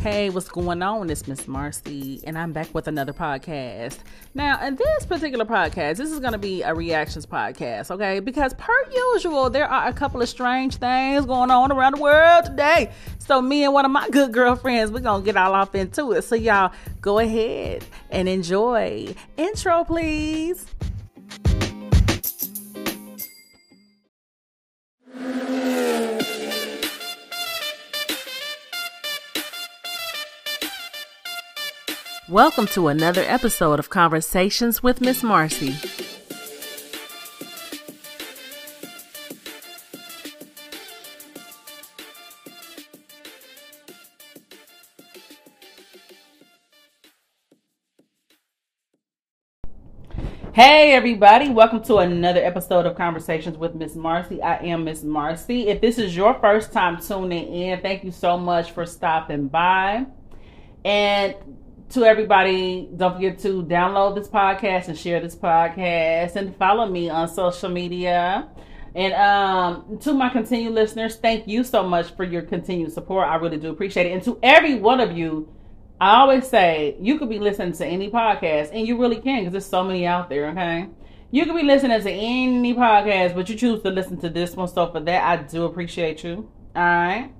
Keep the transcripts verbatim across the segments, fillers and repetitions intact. Hey, what's going on? It's Miss Marcie, and I'm back with another podcast. Now, in this particular podcast, this is going to be a reactions podcast, okay? Because per usual, there are a couple of strange things going on around the world today. So me and one of my good girlfriends, we're going to get all off into it. So y'all, go ahead and enjoy. Intro, please. Welcome to another episode of Conversations with Miss Marcie. Hey everybody, welcome to another episode of Conversations with Miss Marcie. I am Miss Marcie. If this is your first time tuning in, thank you so much for stopping by. And to everybody, don't forget to download this podcast and share this podcast and follow me on social media. And um, to my continued listeners, thank you so much for your continued support. I really do appreciate it. And to every one of you, I always say you could be listening to any podcast, and you really can because there's so many out there, okay? You could be listening to any podcast, but you choose to listen to this one. So for that, I do appreciate you. All right?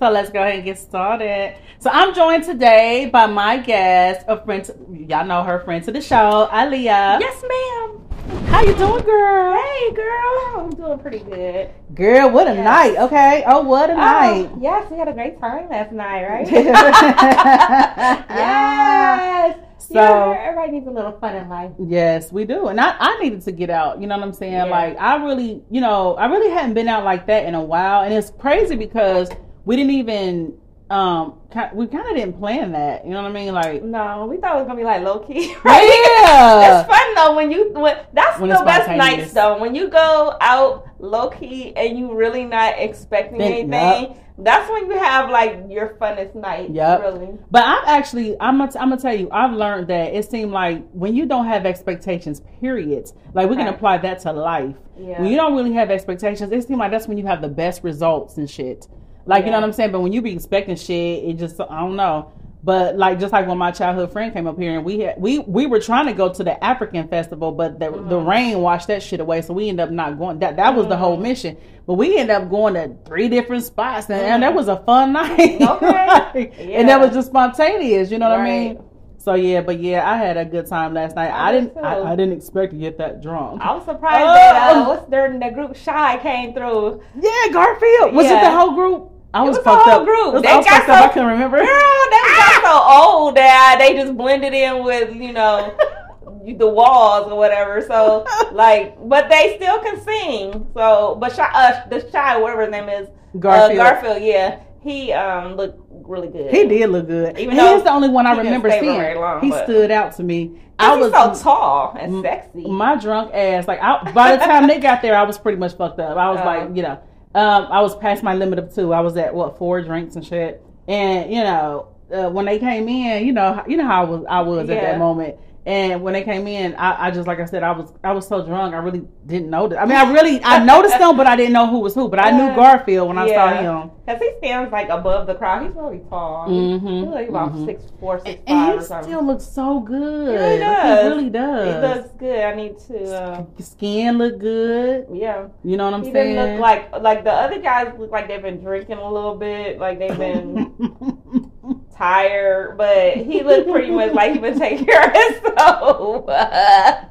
So let's go ahead and get started. So I'm joined today by my guest, a friend, to, y'all know her, friend to the show, Aliah. Yes, ma'am. How you doing, girl? Hey, girl. I'm doing pretty good. Girl, what a yes. night, okay? Oh, what a oh, night. Yes, we had a great time last night, right? Yes. So yeah, everybody needs a little fun in life. Yes, we do. And I, I needed to get out. You know what I'm saying? Yeah. Like, I really, you know, I really hadn't been out like that in a while. And it's crazy because we didn't even, um, we kind of didn't plan that. You know what I mean? Like, no, we thought it was gonna be like low key, right? Yeah, it's fun though when you when that's when the best nights though. When you go out low key and you really not expecting Think, anything, yep. that's when you have like your funnest night. Yep. Really. But I'm actually, I'm gonna, I'm gonna tell you, I've learned that it seemed like when you don't have expectations, period. Like we okay. can apply that to life. Yeah. When you don't really have expectations, it seems like that's when you have the best results and shit. Like, yeah. you know what I'm saying? But when you be expecting shit, it just, I don't know. But, like, just like when my childhood friend came up here, and we had, we, we were trying to go to the African festival, but the mm-hmm. the rain washed that shit away, so we ended up not going. That that was mm-hmm. the whole mission. But we ended up going to three different spots, and, mm-hmm. and that was a fun night. Okay. Like, yeah. And that was just spontaneous, you know right. what I mean? So, yeah, but, yeah, I had a good time last night. I, I didn't I, I didn't expect to get that drunk. I was surprised oh. that uh, what's during the group Shy came through. Yeah, Garfield. Was yeah. it the whole group? I was, was fucked up. Group. Was, they I was got fucked so, up. I couldn't remember. Girl, they ah! got so old that they just blended in with, you know, the walls or whatever. So, like, but they still can sing. So, but Shy, uh, the Shy, whatever his name is. Garfield. Uh, Garfield, yeah. He um, looked really good. He did look good. Even though he's the only one I remember seeing. Long, he stood out to me. I was so tall and m- sexy. My drunk ass. Like, I, by the time they got there, I was pretty much fucked up. I was um, like, you know. Um, I was past my limit of two. I was at what four drinks and shit. And you know, uh, when they came in, you know, you know how I was, I was yeah. at that moment. And when they came in, I, I just like I said, I was, I was so drunk, I really didn't notice. I mean, I really, I noticed them, but I didn't know who was who. But I knew Garfield when I yeah. saw him because he stands like above the crowd. He's really tall. Mm-hmm. He's like about mm-hmm. six four, six and, five. And he still looks so good. He really does. He really does. He looks good. I need to. Uh... Skin look good. Yeah. You know what I'm he saying? He didn't look like like the other guys. Look like they've been drinking a little bit. Like they've been. Tired, but he looked pretty much like he would take care of himself. Uh,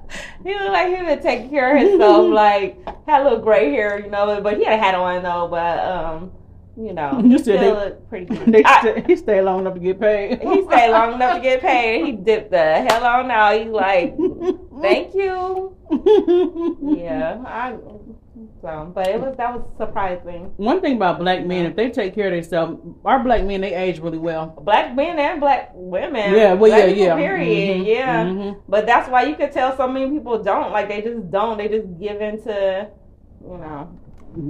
he looked like he would take care of himself, like had a little gray hair, you know, but he had a hat on though, but um, you know, you still they, looked pretty good. I, he stayed long enough to get paid. He stayed long enough to get paid. He dipped the hell on out. He like, thank you. Yeah, I So, but it was that was surprising. One thing about black men, if they take care of themselves, our black men, they age really well. Black men and black women. Yeah, well, yeah, yeah. Period. Mm-hmm. Yeah. Mm-hmm. But that's why you could tell so many people don't. Like, they just don't. They just give into, you know,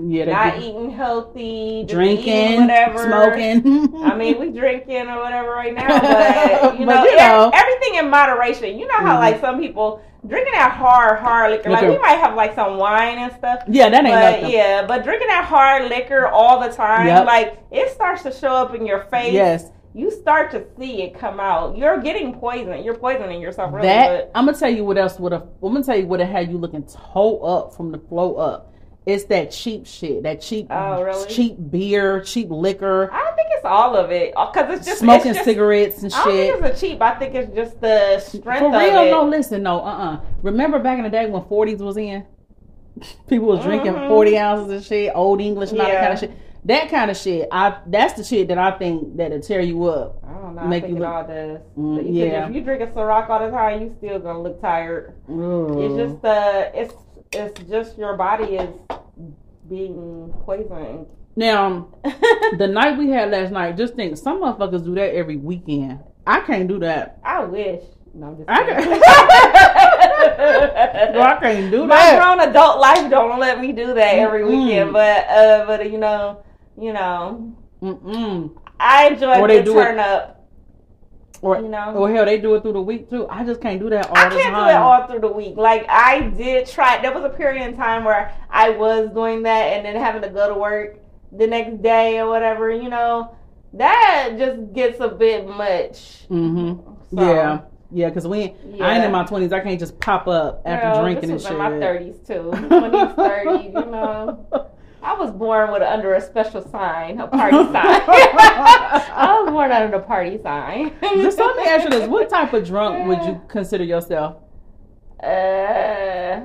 yeah, not good. Eating healthy, drinking, eating whatever. Smoking. I mean, we drinking or whatever right now, but, you, but know, you know, everything in moderation. You know how, mm-hmm. like, some people drinking that hard, hard liquor, liquor. Like, we might have, like, some wine and stuff. Yeah, that ain't but, nothing. Yeah, but drinking that hard liquor all the time, yep. like, it starts to show up in your face. Yes. you start to see it come out. You're getting poisoned. You're poisoning yourself. Really, that, I'm gonna tell you what else would have. I'm gonna tell you what it had you looking toe up from the flow up. It's that cheap shit. That cheap, oh, really? cheap beer, cheap liquor. I think it's all of it because it's just smoking it's just, cigarettes and shit. I don't think it's a cheap. I think it's just the strength. For real, of it. no. Listen, no. Uh, uh-uh. uh. Remember back in the day when forties was in, people were drinking mm-hmm. forty ounces of shit, Old English, and yeah. all that kind of shit. That kind of shit, I that's the shit that I think that'll tear you up. I don't know. Make I think you it look, all does. Mm, you yeah. Can, if you drink a Ciroc all the time, you still gonna look tired. Mm. It's just uh, it's it's just your body is being poisoned. Now, the night we had last night, just think, some motherfuckers do that every weekend. I can't do that. I wish. No, I'm just I can't. No, I can't do that. My grown adult life don't let me do that every mm-hmm. weekend, but uh, but you know. You know, Mm-mm. I enjoy the turn it, up. Or you know, or hell, they do it through the week too. I just can't do that all I the time. I can't do that all through the week. Like I did try. There was a period in time where I was doing that, and then having to go to work the next day or whatever. You know, that just gets a bit much. Mm-hmm. So, yeah, yeah. Because we, yeah. I ain't in my twenties. I can't just pop up after Girl, drinking this was and shit. In my thirties too, twenties, thirties. You know. I was born with under a special sign, a party sign. I was born under the party sign. Just let me ask you this: what type of drunk would you consider yourself? Uh,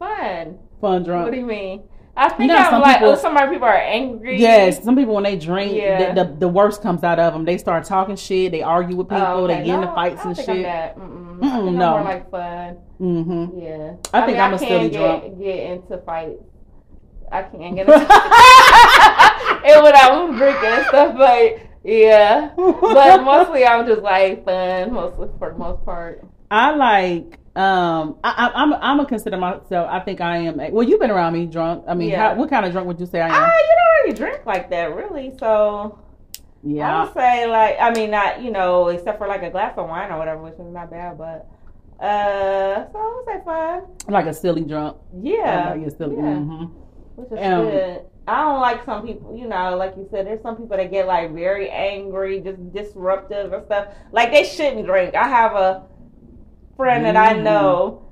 fun. Fun drunk. What do you mean? I think you know, I'm some like, people, oh, some of our people are angry. Yes, some people when they drink, yeah. the, the, the worst comes out of them. They start talking shit. They argue with people. Oh, okay. They get no, into fights I don't and think shit. I'm that. Mm-mm. Mm-mm, I think no, I'm more like fun. Mm-hmm. Yeah, I, I think mean, I'm I a silly get, drunk. Get into fights. I can't get it and when I'm drinking and stuff, but yeah, but mostly I'm just like fun, mostly for the most part. I like, um, I, I, I'm, I'm gonna consider myself. I think I am. Well, you've been around me drunk. I mean, yeah. how, what kind of drunk would you say I am? Uh, you don't really drink like that, really. So yeah, I would say like, I mean, not you know, except for like a glass of wine or whatever, which is not bad, but. Uh, so I would say fun. Like a silly drunk. Yeah. Like a silly. Yeah. Mm-hmm. Which is um, good. I don't like some people, you know, like you said, there's some people that get like very angry, just disruptive and stuff. Like they shouldn't drink. I have a friend that mm. I know,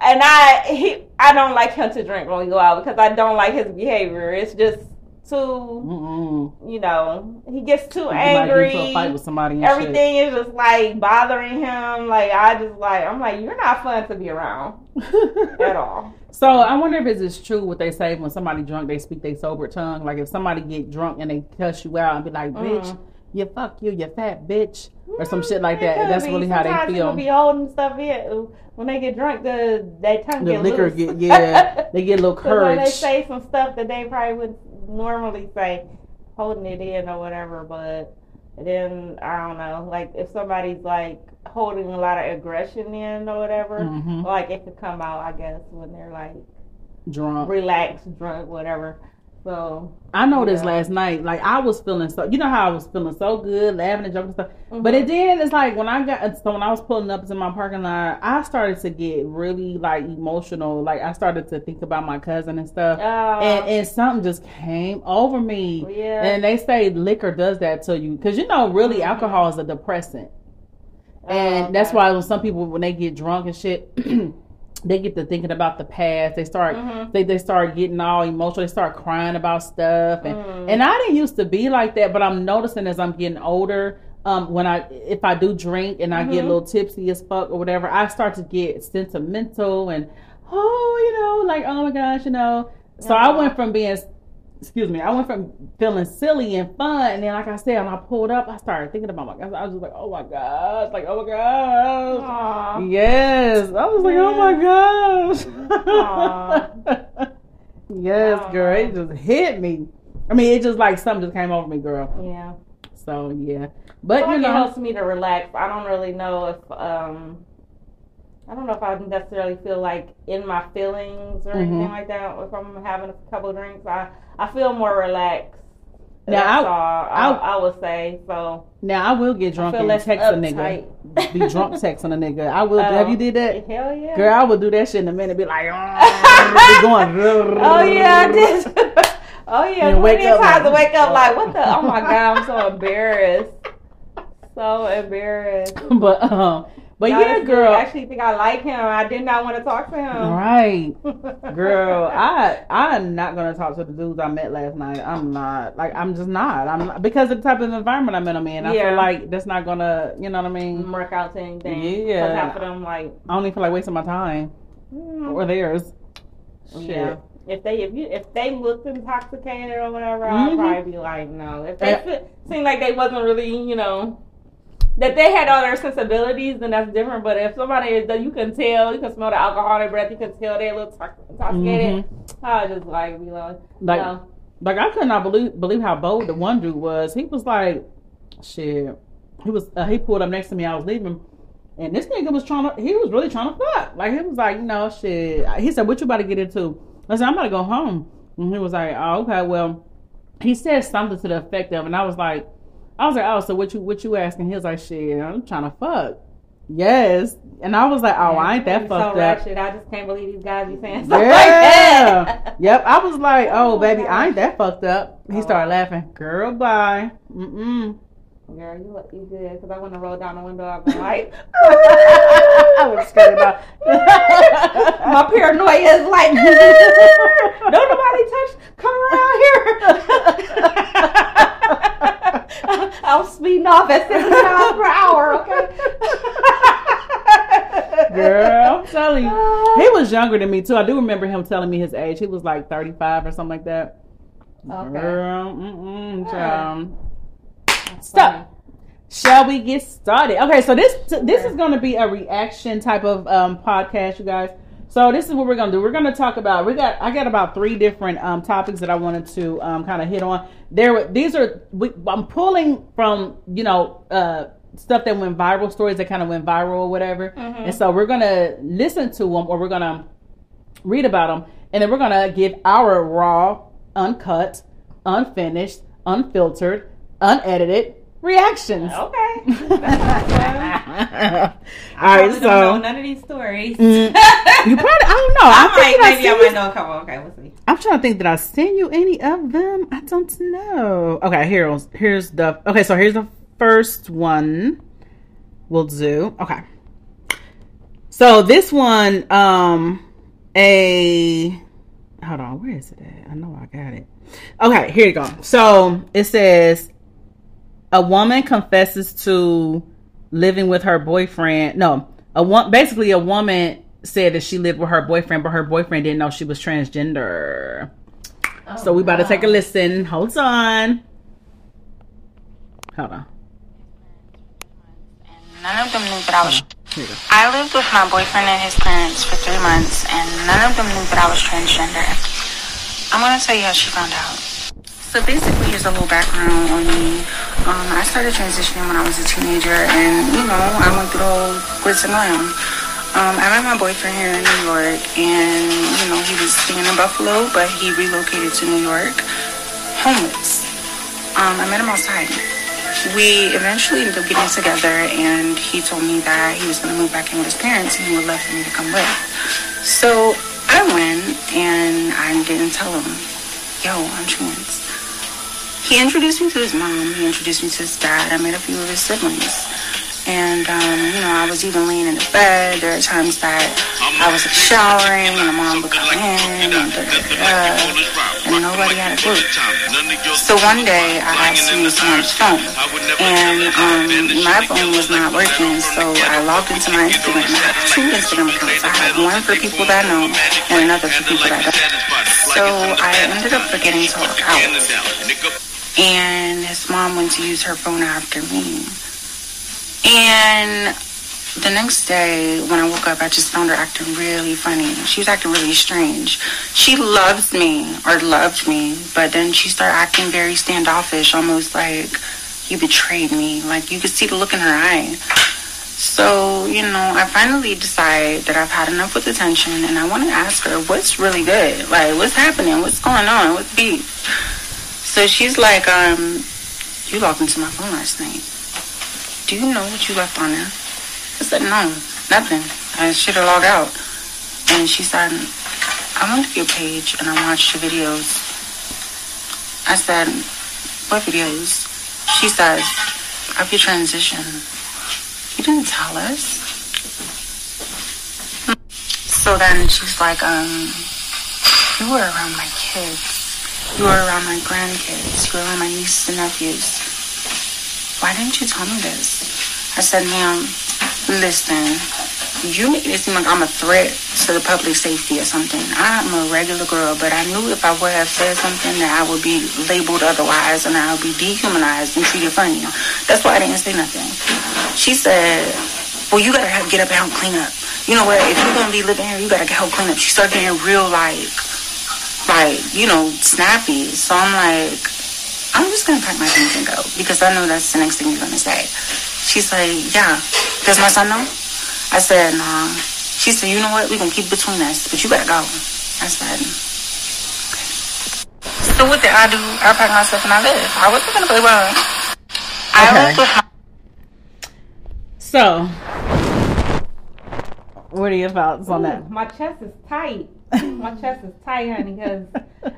and I he I don't like him to drink when we go out because I don't like his behavior. It's just too, Mm-mm. you know, he gets too Somebody angry. Gets to a fight with somebody and Everything shit. is just like bothering him. Like I just like I'm like you're not fun to be around at all. So I wonder if it's true what they say when somebody drunk, they speak their sober tongue. Like if somebody get drunk and they cuss you out and be like, bitch, mm. you fuck you, you fat bitch, or some shit like that. That's be. really Sometimes how they feel. People be holding stuff in. When they get drunk, the their tongue the get liquor loose. Get, yeah, they get a little courage. When they say some stuff that they probably would normally say, holding it in or whatever. But then, I don't know, like if somebody's like, holding a lot of aggression in or whatever, mm-hmm. like it could come out, I guess, when they're like drunk, relaxed, drunk, whatever. So I noticed yeah. last night, like I was feeling so, you know how I was feeling so good, laughing and joking and stuff. Mm-hmm. But it then it's like when I got, so when I was pulling up to my parking lot, I started to get really like emotional. Like I started to think about my cousin and stuff, oh. and and something just came over me. Yeah. And they say liquor does that to you because you know really mm-hmm. alcohol is a depressant. And oh, okay. that's why when some people, when they get drunk and shit, they get to thinking about the past. They start, mm-hmm. they, they start getting all emotional. They start crying about stuff. And, mm. and I didn't used to be like that, but I'm noticing as I'm getting older, um, when I, if I do drink and I mm-hmm. get a little tipsy as fuck or whatever, I start to get sentimental and, oh, you know, like, oh my gosh, you know. So mm-hmm. I went from being, excuse me, I went from feeling silly and fun, and then, like I said, when I pulled up, I started thinking about my. I was just like, "Oh my gosh!" Like, "Oh my gosh!" Aww. Yes, I was like, yeah. "Oh my gosh!" Yes, Aww. Girl, it just hit me. I mean, it just like something just came over me, girl. Yeah. So yeah, but well, you know, it helps me to relax. I don't really know if um, I don't know if I necessarily feel like in my feelings or mm-hmm. anything like that. If I'm having a couple of drinks, I. I feel more relaxed. Now I, I, I would say so. Now I will get drunk and text uptight. a nigga. Be drunk texting a nigga. I will. Um, have you did that? Hell yeah, girl. I would do that shit in a minute. Be like, oh, going. Oh yeah, I did. Oh yeah. Wake up. Times like, to wake up like, what the? Oh my god, I'm so embarrassed. so embarrassed. But um, but no, yeah, girl. I actually think I like him. I did not want to talk to him. Right, girl. I I'm not gonna talk to the dudes I met last night. I'm not. Like I'm just not. I'm not, because of the type of environment I'm in. I'm in. I yeah. feel like that's not gonna. You know what I mean? Work out to anything. Yeah. Because half of them like. I don't even feel like wasting my time mm. or theirs. Shit. Yeah. If they if you if they looked intoxicated or whatever, I'd mm-hmm. probably be like, no. If they feel, seemed like they wasn't really, you know, that they had all their sensibilities, then that's different. But if somebody is, you can tell, you can smell the alcohol in their breath, you can tell they're a little intoxicated. Mm-hmm. I just like, you know, like, no. like I could not believe believe how bold the one dude was. He was like, shit. He was uh, he pulled up next to me. I was leaving. And this nigga was trying to, he was really trying to fuck. Like, he was like, no, shit. He said, what you about to get into? I said, I'm about to go home. And he was like, oh, okay, well, he said something to the effect of, and I was like, I was like, oh, so what you what you asking? He was like, shit, I'm trying to fuck. Yes. And I was like, oh, yeah, I ain't that fucked so up. Ratchet. I just can't believe these guys be saying stuff yeah. like that. Yep. I was like, oh, baby, I ain't that fucked up. He oh. started laughing. Girl, bye. Mm-mm. Girl, you look you good because I want to roll down the window. I've been like, I was scared about my paranoia is like, don't nobody touch, come around here. I'm speeding off at sixty miles per hour, okay? Girl, I'm telling you, he was younger than me too. I do remember him telling me his age. He was like thirty-five or something like that. Okay. Girl, mm-mm, child. Yeah. Stop. Shall we get started? Okay, so this this is going to be a reaction type of um, podcast, you guys. So this is what we're going to do. We're going to talk about. We got I got about three different um, topics that I wanted to um, kind of hit on. There, these are we, I'm pulling from you know uh, stuff that went viral, stories that kind of went viral or whatever. Mm-hmm. And so we're going to listen to them, or we're going to read about them, and then we're going to give our raw, uncut, unfinished, unfiltered, unedited reactions. Okay. All right. So don't know none of these stories. Mm, you probably I don't know. I think like, maybe I, I might know a couple. Okay, we'll see. I'm trying to think. Did I send you any of them? I don't know. Okay, here here's the okay. So here's the first one. We'll do okay. So this one, um, a hold on. Where is it at? I know I got it. Okay, here you go. So it says. A woman confesses to living with her boyfriend. No, a one, basically a woman said that she lived with her boyfriend, but her boyfriend didn't know she was transgender. Oh, so we about wow. to take a listen. Hold on. Hold on. And none of them knew that I was. I lived with my boyfriend and his parents for three months, and none of them knew that I was transgender. I'm gonna tell you how she found out. So basically, here's a little background on me. Um, I started transitioning when I was a teenager, and, you know, I went through the whole glitz and glam. Um, I met my boyfriend here in New York, and, you know, he was staying in Buffalo, but he relocated to New York, homeless. Um, I met him outside. We eventually ended up getting together, and he told me that he was going to move back in with his parents, and he would love for me to come with. So I went, and I didn't tell him, yo, I'm trans. He introduced me to his mom, he introduced me to his dad, I met a few of his siblings. And, um, you know, I was even laying in the bed. There are times that I was like, showering and my mom would come in and da, da, da, da, and nobody had a clue. So one day I asked to use my phone, and um, my phone was not working, so I logged into my Instagram. I have two Instagram accounts. I have one for people that I know and another for people that I don't. So I ended up forgetting to log out. And his mom went to use her phone after me. And the next day, when I woke up, I just found her acting really funny. She was acting really strange. She loves me, or loved me, but then she started acting very standoffish, almost like, you betrayed me. Like, you could see the look in her eye. So, you know, I finally decide that I've had enough with the tension, and I want to ask her, what's really good? Like, what's happening? What's going on? What's beef? So she's like, um, you logged into my phone last night. Do you know what you left on there? I said, no, nothing. I should have logged out. And she said, I went to your page and I watched your videos. I said, what videos? She says, of your transition. You didn't tell us. So then she's like, um, you were around my kids. You were around my grandkids. You were around my nieces and nephews. Why didn't you tell me this? I said, ma'am, listen, you made it seem like I'm a threat to the public safety or something. I'm a regular girl, but I knew if I would have said something that I would be labeled otherwise and I would be dehumanized and treated funny. That's why I didn't say nothing. She said, well, you gotta have, get up and help clean up. You know what? If you're gonna be living here, you gotta help clean up. She started getting real, like, like, you know, snappy. So I'm like, I'm just gonna pack my things and go because I know that's the next thing you're gonna say. She's like, yeah. Does my son know? I said, nah. She said, you know what? We're going to keep it between us, but you better go. I said, okay. So what did I do? I packed myself and I left. I wasn't going to play well. Okay. I left with my... So, what are your thoughts on Ooh, that? My chest is tight. My chest is tight, honey, because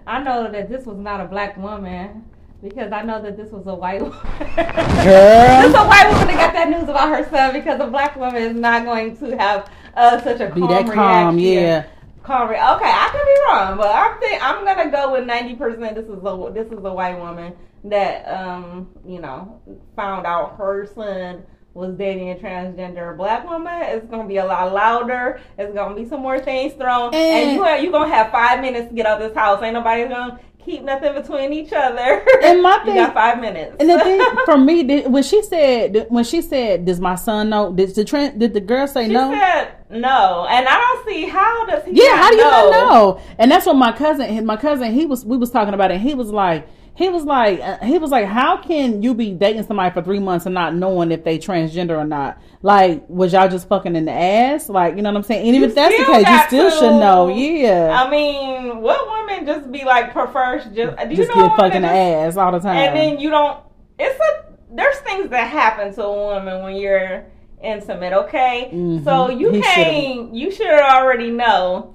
I know that this was not a black woman. Because I know that this was a white woman. Girl. This is a white woman that got that news about her son, because a black woman is not going to have uh, such a Be calm that calm, reaction. Yeah. Calm re- okay, I could be wrong, but I'm think I'm gonna go with ninety percent. This is a this is a white woman that um you know found out her son was dating a transgender black woman. It's gonna be a lot louder. It's gonna be some more things thrown, eh. and you have, you gonna have five minutes to get out of this house. Ain't nobody gonna keep nothing between each other. And my thing, you got five minutes. And the thing for me, when she said, when she said, does my son know? Did the trans, did the girl say she no? She said no, and I don't see how does he. Yeah, how do you know? not know? And that's what my cousin, my cousin, he was, we was talking about it. And he was like, he was like, uh, he was like, how can you be dating somebody for three months and not knowing if they transgender or not? Like, was y'all just fucking in the ass? Like, you know what I'm saying? And even you if that's the case, you still to, should know. Yeah. I mean, what women just be like, prefers just, do you just know get fucking the ass all the time? And then you don't, it's a, there's things that happen to a woman when you're intimate, okay? Mm-hmm. So you he can't, should've. you should already know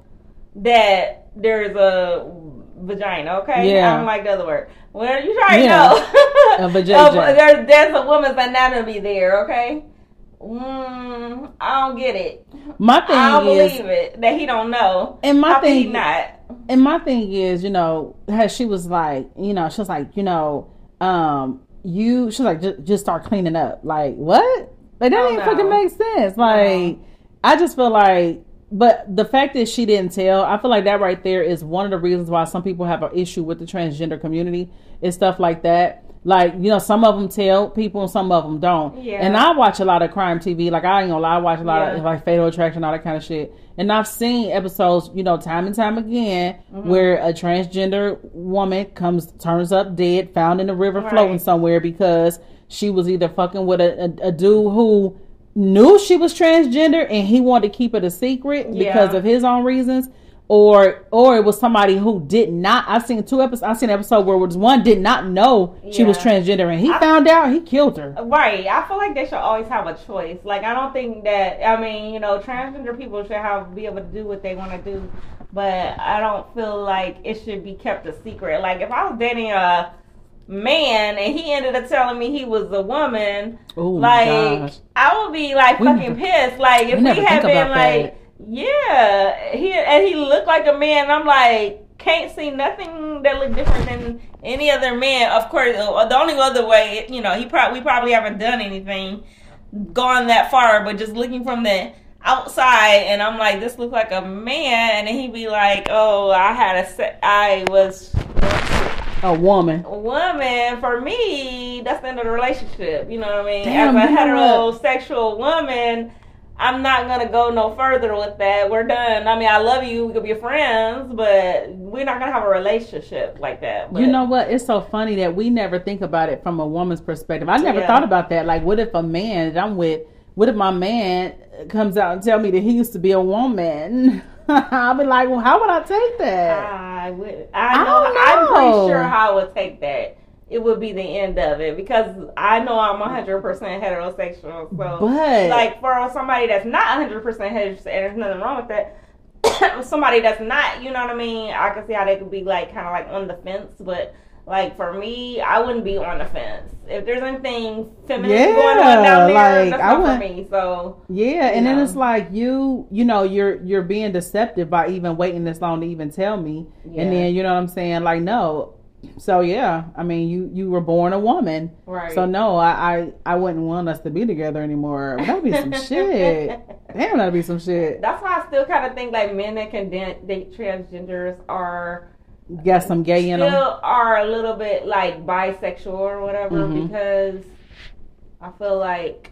that there's a vagina, okay? Yeah. I don't like the other word. Well, you already yeah. know. a vagina. There, there's a woman's anatomy there, okay? Mm, I don't get it. My thing I don't is, believe it that he don't know. And my How thing, not. And my thing is, you know, she was like, you know, she was like, you know, um, you. She was like, just, just start cleaning up. Like what? Like that oh, ain't no. fucking make sense. Like no. I just feel like, but the fact that she didn't tell, I feel like that right there is one of the reasons why some people have an issue with the transgender community and stuff like that. Like, you know, some of them tell people and some of them don't. Yeah. And I watch a lot of crime T V. Like, I ain't gonna lie, I watch a lot yeah. of, like, Fatal Attraction, all that kind of shit. And I've seen episodes, you know, time and time again, mm-hmm. where a transgender woman comes, turns up dead, found in the river, right. floating somewhere because she was either fucking with a, a, a dude who knew she was transgender and he wanted to keep it a secret yeah. because of his own reasons. Or, or it was somebody who did not. I've seen two episodes. I've seen an episode where one did not know yeah. she was transgender, and he I, found out. He killed her. Right. I feel like they should always have a choice. Like, I don't think that. I mean, you know, transgender people should have be able to do what they want to do, but I don't feel like it should be kept a secret. Like, if I was dating a man and he ended up telling me he was a woman, Ooh, like I would be like we fucking never, pissed. Like if we, we had been like. That. Yeah, he and he looked like a man. And I'm like, can't see nothing that looked different than any other man. Of course, the only other way, you know, he probably we probably haven't done anything, gone that far. But just looking from the outside, and I'm like, this looks like a man, and then he'd be like, oh, I had a, se- I was a woman. A woman for me, that's the end of the relationship. You know what I mean? Damn, As a heterosexual woman. I'm not going to go no further with that. We're done. I mean, I love you. We could be friends, but we're not going to have a relationship like that. But. You know what? It's so funny that we never think about it from a woman's perspective. I never yeah. thought about that. Like, what if a man that I'm with, what if my man comes out and tell me that he used to be a woman? I'll be like, well, how would I take that? I would. I, know, I don't know. I'm pretty sure how I would take that. It would be the end of it because I know I'm one hundred percent heterosexual. So, but, like, for somebody that's not one hundred percent heterosexual, there's nothing wrong with that. Somebody that's not, you know what I mean? I can see how they could be, like, kind of like on the fence, but Like, for me, I wouldn't be on the fence. If there's anything feminist yeah, going on down there, like, that's not I for me. So yeah, and know. Then it's like you, you know, you're you're being deceptive by even waiting this long to even tell me. Yeah. And then, you know what I'm saying? Like, no. So yeah, I mean, you, you were born a woman, right? So no, I, I, I wouldn't want us to be together anymore. That'd be some shit. Damn, that'd be some shit. That's why I still kind of think like men that can date transgenders are. Got some gay in them. Still are a little bit like bisexual or whatever, mm-hmm. because I feel like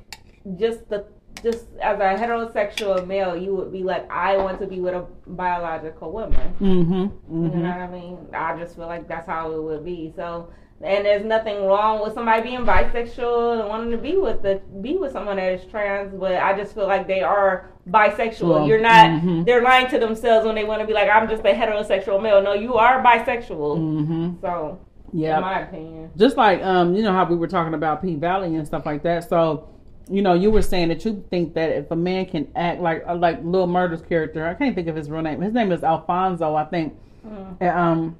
just the just as a heterosexual male, you would be like, I want to be with a biological woman. Mm-hmm. Mm-hmm. You know what I mean? I just feel like that's how it would be. So, and there's nothing wrong with somebody being bisexual and wanting to be with the be with someone that is trans, but I just feel like they are bisexual. Well, you're not mm-hmm. they're lying to themselves when they want to be like, I'm just a heterosexual male. No, you are bisexual. Mm-hmm. So yeah, in my opinion, just like um you know how we were talking about P-Valley and stuff like that. So you know, you were saying that you think that if a man can act like like Lil Murder's character, I can't think of his real name, his name is Alfonso, I think. Mm-hmm. and, um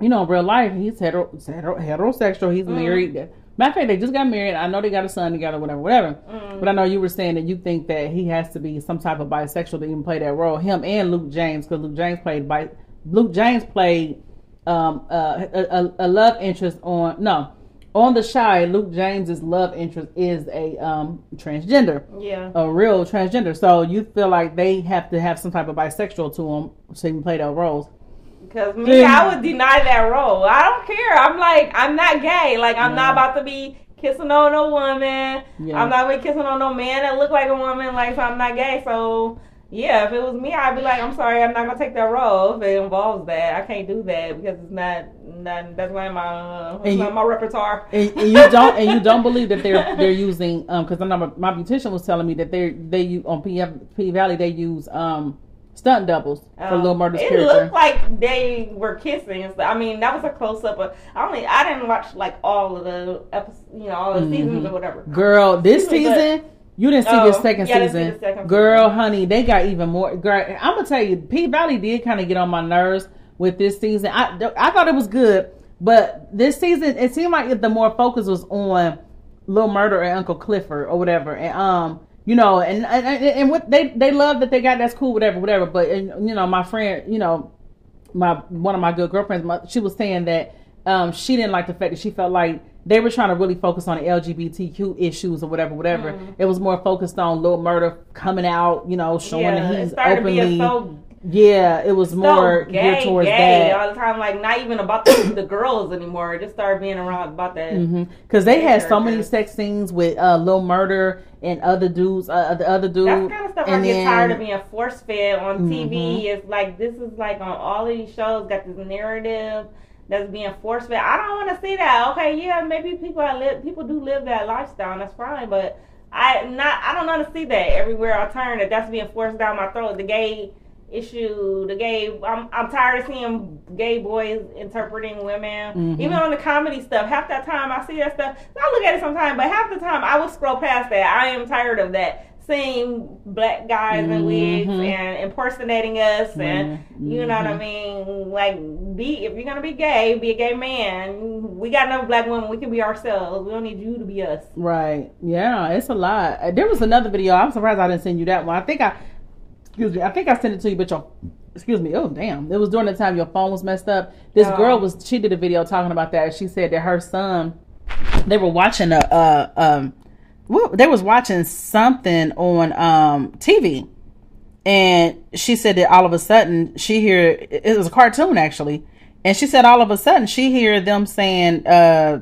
you know, in real life, he's hetero, hetero, heterosexual. He's mm. married. Matter of fact, they just got married. I know they got a son together, whatever, whatever. Mm. But I know you were saying that you think that he has to be some type of bisexual to even play that role. Him and Luke James, because Luke James played by Luke James played um, uh, a, a, a love interest on no on The Chi. Luke James's love interest is a um, transgender, yeah, a real transgender. So you feel like they have to have some type of bisexual to them to even play those roles. Because me, yeah. I would deny that role. I don't care. I'm like, I'm not gay. Like, I'm yeah. not about to be kissing on no woman. Yeah. I'm not going to be kissing on no man that look like a woman. Like, so I'm not gay. So, yeah, if it was me, I'd be like, I'm sorry, I'm not going to take that role if it involves that. I can't do that because it's not, not that's not in my, uh, it's you, not my repertoire. And, and you don't and you don't believe that they're they're using, because um, I know my, my beautician was telling me that they they use, on P-Valley, they use, um, stunt doubles for um, Lil Murder's character. It looked like they were kissing and stuff. I mean, that was a close up of. I only I didn't watch like all of the episodes, you know, all of the mm-hmm. seasons or whatever. Girl, this season, season but, you didn't see oh, the second yeah, season. I didn't see the second Girl, season. honey, they got even more. Girl, I'm gonna tell you, P-Valley did kind of get on my nerves with this season. I I thought it was good, but this season it seemed like the more focus was on Lil Murder and Uncle Clifford or whatever, and um. You know, and, and and what they they love that they got, that's cool, whatever, whatever. But and, you know, my friend, you know, my one of my good girlfriends, my, she was saying that um, she didn't like the fact that she felt like they were trying to really focus on the L G B T Q issues or whatever, whatever. Mm. It was more focused on Lil Murder coming out, you know, showing yeah, that he's openly. So, yeah, it was so more gay, geared towards gay that all the time. Like not even about the, the girls anymore. It just started being around about that because mm-hmm. they had so many sex scenes with uh, Lil Murder. And other dudes, uh, the other dude. That's kind of stuff and I get then, tired of being force fed on mm-hmm. T V. It's like, this is like on all of these shows, got this narrative that's being force fed. I don't want to see that. Okay, yeah, maybe people I live, people do live that lifestyle, and that's fine. But I not, I don't want to see that everywhere I turn. That that's being forced down my throat. The gay issue, the gay. I'm I'm tired of seeing gay boys interpreting women. Mm-hmm. Even on the comedy stuff, half that time I see that stuff. I look at it sometimes, but half the time I will scroll past that. I am tired of that. Seeing black guys mm-hmm. in wigs and impersonating us, and mm-hmm. you know what I mean. Like, be if you're gonna be gay, be a gay man. We got enough black women. We can be ourselves. We don't need you to be us. Right? Yeah, it's a lot. There was another video. I'm surprised I didn't send you that one. I think I. Excuse me. I think I sent it to you, but your excuse me. Oh damn! It was during the time your phone was messed up. This oh. girl was. She did a video talking about that. She said that her son. They were watching a. Uh, um, whoop, they was watching something on um T V, and she said that all of a sudden she hear it was a cartoon actually, and she said all of a sudden she hear them saying uh,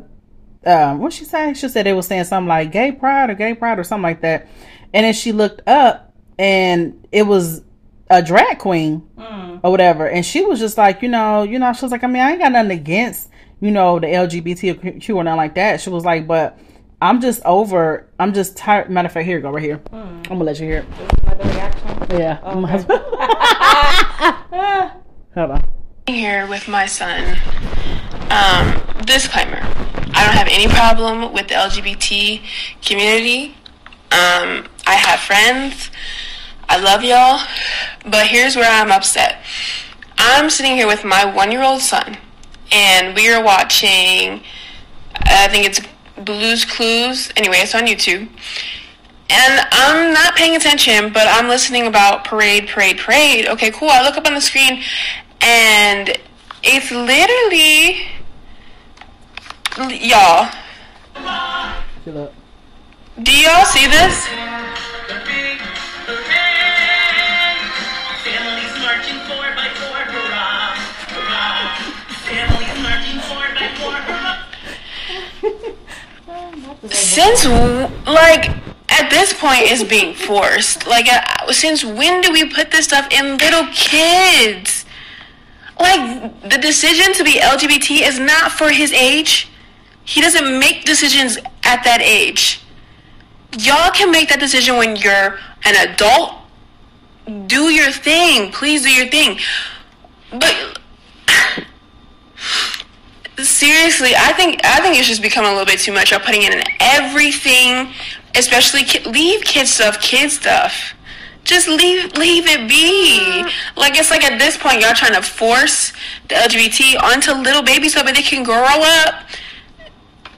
uh what she saying? She said they were saying something like gay pride or gay pride or something like that, and then she looked up. And it was a drag queen mm. or whatever. And she was just like, you know, you know, she was like, I mean, I ain't got nothing against, you know, the L G B T Q or nothing like that. She was like, but I'm just over. I'm just tired. Matter of fact, here you go, right here. Mm. I'm going to let you hear it. Another reaction? Yeah. Okay. Hold on. Here with my son. Um, disclaimer. I don't have any problem with the L G B T community. Um, I have friends. I love y'all, but here's where I'm upset. I'm sitting here with my one-year-old son, and we are watching, I think it's Blue's Clues. Anyway, it's on YouTube. And I'm not paying attention, but I'm listening about parade, parade, parade. Okay, cool. I look up on the screen, and it's literally, y'all. Do y'all see this? Since, like, at this point, it's being forced. Like, uh, since when do we put this stuff in little kids? Like, the decision to be L G B T is not for his age. He doesn't make decisions at that age. Y'all can make that decision when you're an adult. Do your thing. Please do your thing. But seriously, I think I think it's just become a little bit too much. I'm putting in everything, especially ki leave kid stuff, kid stuff. Just leave leave it be. Like, it's like at this point, y'all trying to force the L G B T onto little babies so that they can grow up.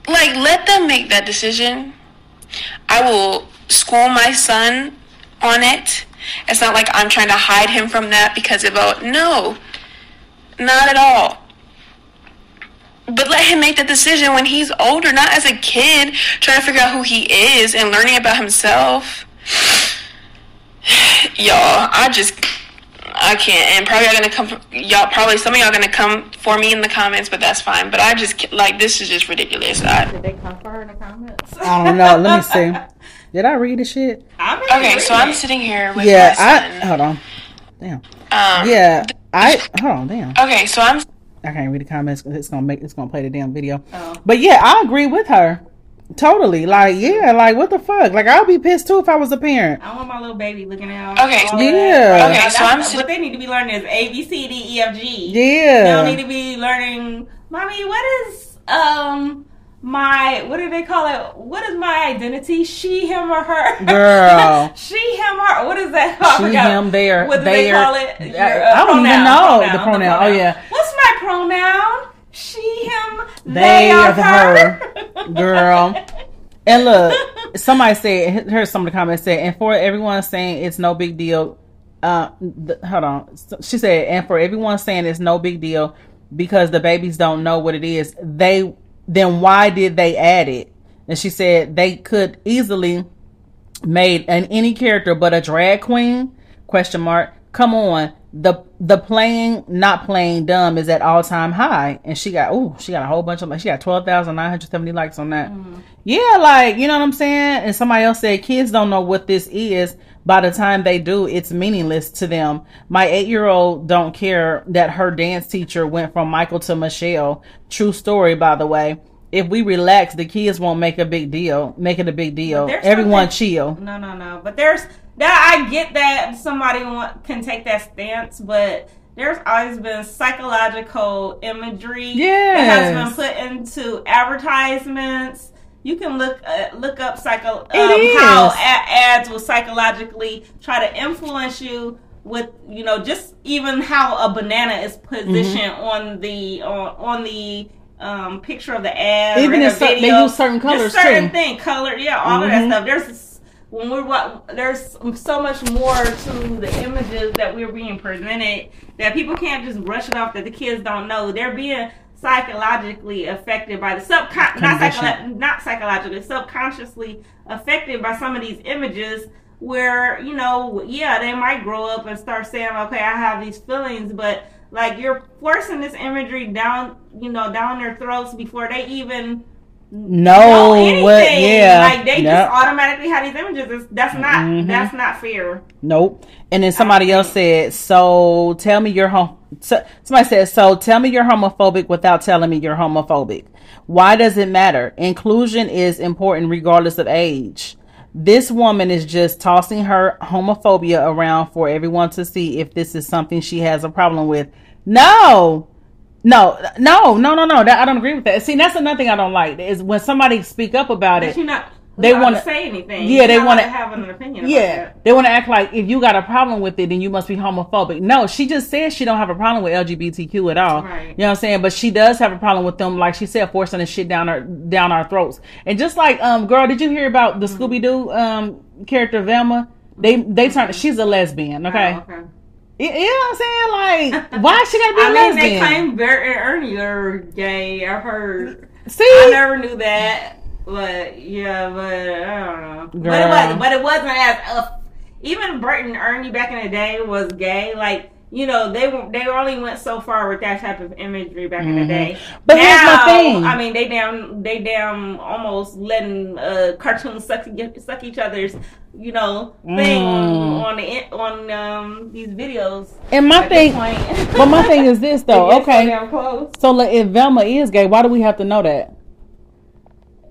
Like, let them make that decision. I will school my son on it. It's not like I'm trying to hide him from that because of, oh, no, not at all. But let him make that decision when he's older, not as a kid trying to figure out who he is and learning about himself. Y'all, I just, I can't. And probably y'all gonna come, y'all probably some of y'all gonna come for me in the comments, but that's fine. But I just, like, this is just ridiculous. I, Did they come for her in the comments? I don't know. Let me see. Did I read the shit? I'm okay, so it. I'm sitting here with yeah. My son. I hold on. Damn. Um, yeah. I hold on. Damn. Okay, so I'm. I can't read the comments. It's gonna make. It's gonna play the damn video. Oh. But yeah, I agree with her. Totally. Like, yeah. Like, what the fuck? Like, I'll be pissed too if I was a parent. I want my little baby looking out. Okay. Yeah. Okay. Like, so I'm. What they need to be learning is A B C D E F G. Yeah. They don't need to be learning, mommy, what is um my, what do they call it? What is my identity? She, him, or her? Girl. She, him, or what is that? Oh, she, him, they are. What do they, they are, call it? Your, uh, I don't pronoun, even know pronoun, the, pronoun. the pronoun. Oh yeah. What's my pronoun? She, him, they, they are her. her. Girl. And look, somebody said, here's some of the comments said, and for everyone saying it's no big deal, uh, th hold on. She said, and for everyone saying it's no big deal because the babies don't know what it is, they. Then why did they add it? And she said they could easily made an any character but a drag queen? Question mark. Come on. The the playing not playing dumb is at all time high. And she got ooh, she got a whole bunch of like she got twelve thousand nine hundred seventy likes on that. Mm. Yeah, like, you know what I'm saying? And somebody else said kids don't know what this is. By the time they do, it's meaningless to them. My eight-year-old don't care that her dance teacher went from Michael to Michelle. True story, by the way. If we relax, the kids won't make a big deal. Make it a big deal. Everyone chill. No, no, no. But there's that. I get that somebody want, can take that stance, but there's always been psychological imagery yes. that has been put into advertisements. You can look uh, look up psycho um, how ads will psychologically try to influence you with, you know, just even how a banana is positioned mm-hmm. on the on, on the um, picture of the ad. Even if they use certain colors, just certain too. thing color, yeah, all mm-hmm. of that stuff. There's when we're what there's so much more to the images that we're being presented that people can't just brush it off that the kids don't know. They're being psychologically affected by the subcon not, psycholo not psychologically subconsciously affected by some of these images where, you know, yeah, they might grow up and start saying, okay, I have these feelings, but like you're forcing this imagery down, you know, down their throats before they even know, know anything. What, yeah, like they yep. just automatically have these images. That's not mm-hmm. that's not fair. Nope. And then somebody else said, so tell me you're home. So, somebody said, so tell me you're homophobic without telling me you're homophobic. Why does it matter? Inclusion is important regardless of age. This woman is just tossing her homophobia around for everyone to see if this is something she has a problem with. No, no, no, no, no, no. That, I don't agree with that. See, that's another thing I don't like is when somebody speak up about but it. You're not they want to say anything. Yeah, they want to have an opinion. Yeah, about that. They want to act like if you got a problem with it, then you must be homophobic. No, she just says she don't have a problem with L G B T Q at all. Right. You know what I'm saying? But she does have a problem with them, like she said, forcing the shit down our down our throats. And just like, um, girl, did you hear about the mm-hmm. Scooby Doo um character Velma? They they turned. She's a lesbian. Okay. Oh, okay. You know what I'm saying? Like, why she gotta be I a lesbian? Mean, they claim very earlier gay. I heard. See, I never knew that. But yeah, but I don't know. But it wasn't. But it wasn't as uh, even Bert and Ernie back in the day was gay. Like, you know, they they only went so far with that type of imagery back mm-hmm. in the day. But now, here's my thing. I mean, they damn they damn almost letting uh, cartoons suck suck each other's, you know, thing mm. on the on um, these videos. And my thing, but my thing is this though. Okay, so, so like, if Velma is gay, why do we have to know that?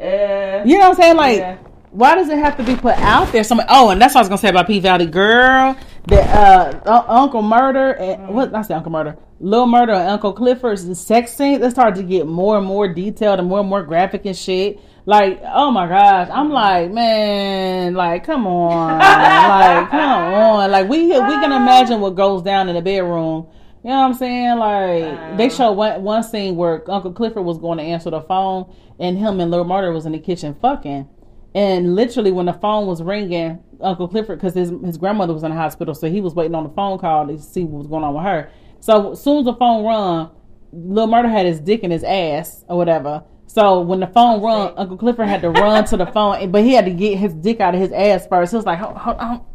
Uh, you know what I'm saying? Like, yeah. Why does it have to be put out there? Some oh, and that's what I was gonna say about P Valley Girl. That uh, Uncle Murder and mm. what I say, Uncle Murder, Lil Murder, and Uncle Clifford's sex scene. It started to get more and more detailed and more and more graphic and shit. Like, oh my gosh, I'm like, man, like, come on, like, come on, like, we we can imagine what goes down in the bedroom. You know what I'm saying? Like, um, they show one, one scene where Uncle Clifford was going to answer the phone, and him and Lil Murder was in the kitchen fucking. And literally, when the phone was ringing, Uncle Clifford, because his his grandmother was in the hospital, so he was waiting on the phone call to see what was going on with her. So as soon as the phone rung, Lil Murder had his dick in his ass or whatever. So when the phone rung, Uncle Clifford had to run to the phone, but he had to get his dick out of his ass first. He was like, hold on.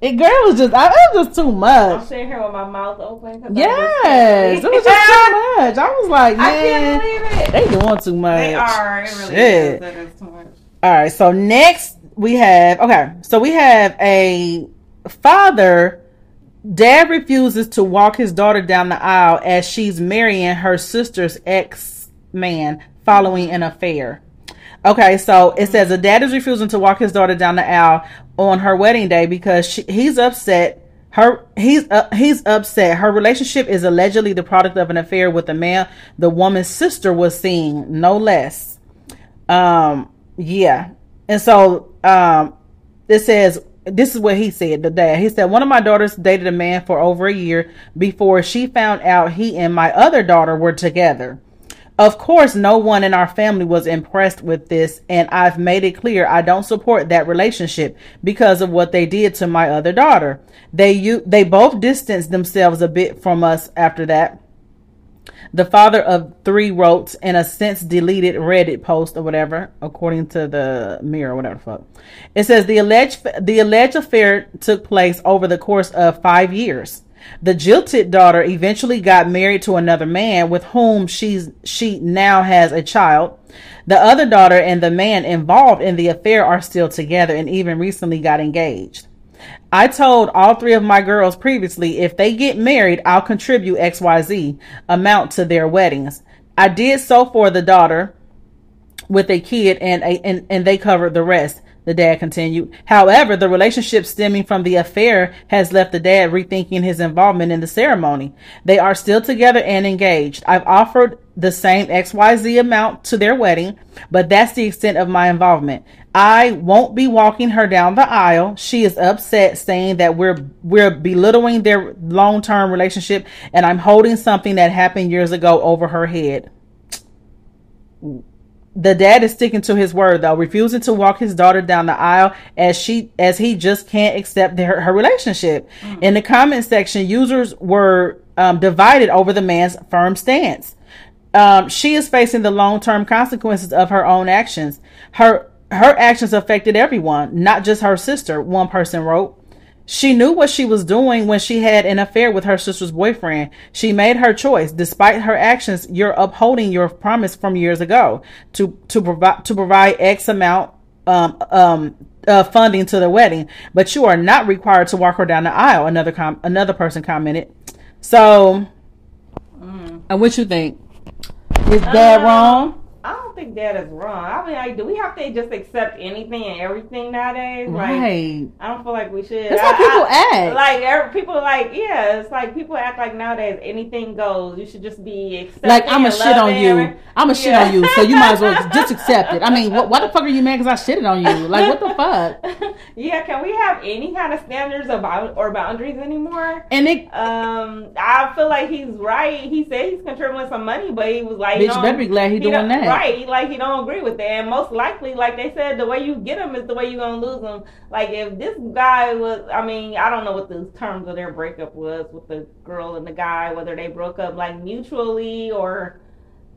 It girl was just, I, it was just too much. I'm sitting here with my mouth open. Yes, it was just too much. I was like, man, I can't believe it. They doing too much. They are. It really Shit. is. That is too much. All right. So next we have, okay. So we have a father. Dad refuses to walk his daughter down the aisle as she's marrying her sister's ex-man following an affair. Okay, so it says a dad is refusing to walk his daughter down the aisle on her wedding day because she, he's upset. Her he's uh, he's upset. Her relationship is allegedly the product of an affair with a man the woman's sister was seeing, no less. Um, yeah, and so um, it says this is what he said. The dad he said one of my daughters dated a man for over a year before she found out he and my other daughter were together. Of course, no one in our family was impressed with this, and I've made it clear I don't support that relationship because of what they did to my other daughter. They you, they both distanced themselves a bit from us after that. The father of three wrote in a since deleted Reddit post or whatever, according to the Mirror, whatever the fuck. It says the alleged the alleged affair took place over the course of five years. The jilted daughter eventually got married to another man with whom she's she now has a child. The other daughter and the man involved in the affair are still together and even recently got engaged. I told all three of my girls previously, if they get married, I'll contribute X Y Z amount to their weddings. I did so for the daughter with a kid and a, and, and they covered the rest. The dad continued. However, the relationship stemming from the affair has left the dad rethinking his involvement in the ceremony. They are still together and engaged. I've offered the same X Y Z amount to their wedding, but that's the extent of my involvement. I won't be walking her down the aisle. She is upset, saying that we're we're belittling their long-term relationship, and I'm holding something that happened years ago over her head. The dad is sticking to his word, though, refusing to walk his daughter down the aisle as she as he just can't accept their, her relationship. Mm. In the comment section, users were um, divided over the man's firm stance. Um, she is facing the long-term consequences of her own actions. Her her actions affected everyone, not just her sister, one person wrote. She knew what she was doing when she had an affair with her sister's boyfriend. She made her choice. Despite her actions, you're upholding your promise from years ago to, to provide, to provide X amount, um, um, uh, funding to the wedding, but you are not required to walk her down the aisle. Another com- another person commented. So, mm. and what you think? Is that uh, wrong? I don't think that is wrong. I mean, like, do we have to just accept anything and everything nowadays? Right. Like, I don't feel like we should. That's I, how people I, act. Like, every, people like, yeah, it's like people act like nowadays anything goes. You should just be accepting. Like, I'm a shit on you. I'm a yeah. shit on you, so you might as well just accept it. I mean, wh- why the fuck are you mad because I shitted on you? Like, what the fuck? Yeah, can we have any kind of standards about or boundaries anymore? And it, um, I feel like he's right. He said he's contributing some money, but he was like, bitch, you know, better be glad he, he doing that. Right, like he don't agree with that. And most likely, like they said, the way you get him is the way you're going to lose him. Like if this guy was, I mean, I don't know what the terms of their breakup was with the girl and the guy, whether they broke up like mutually or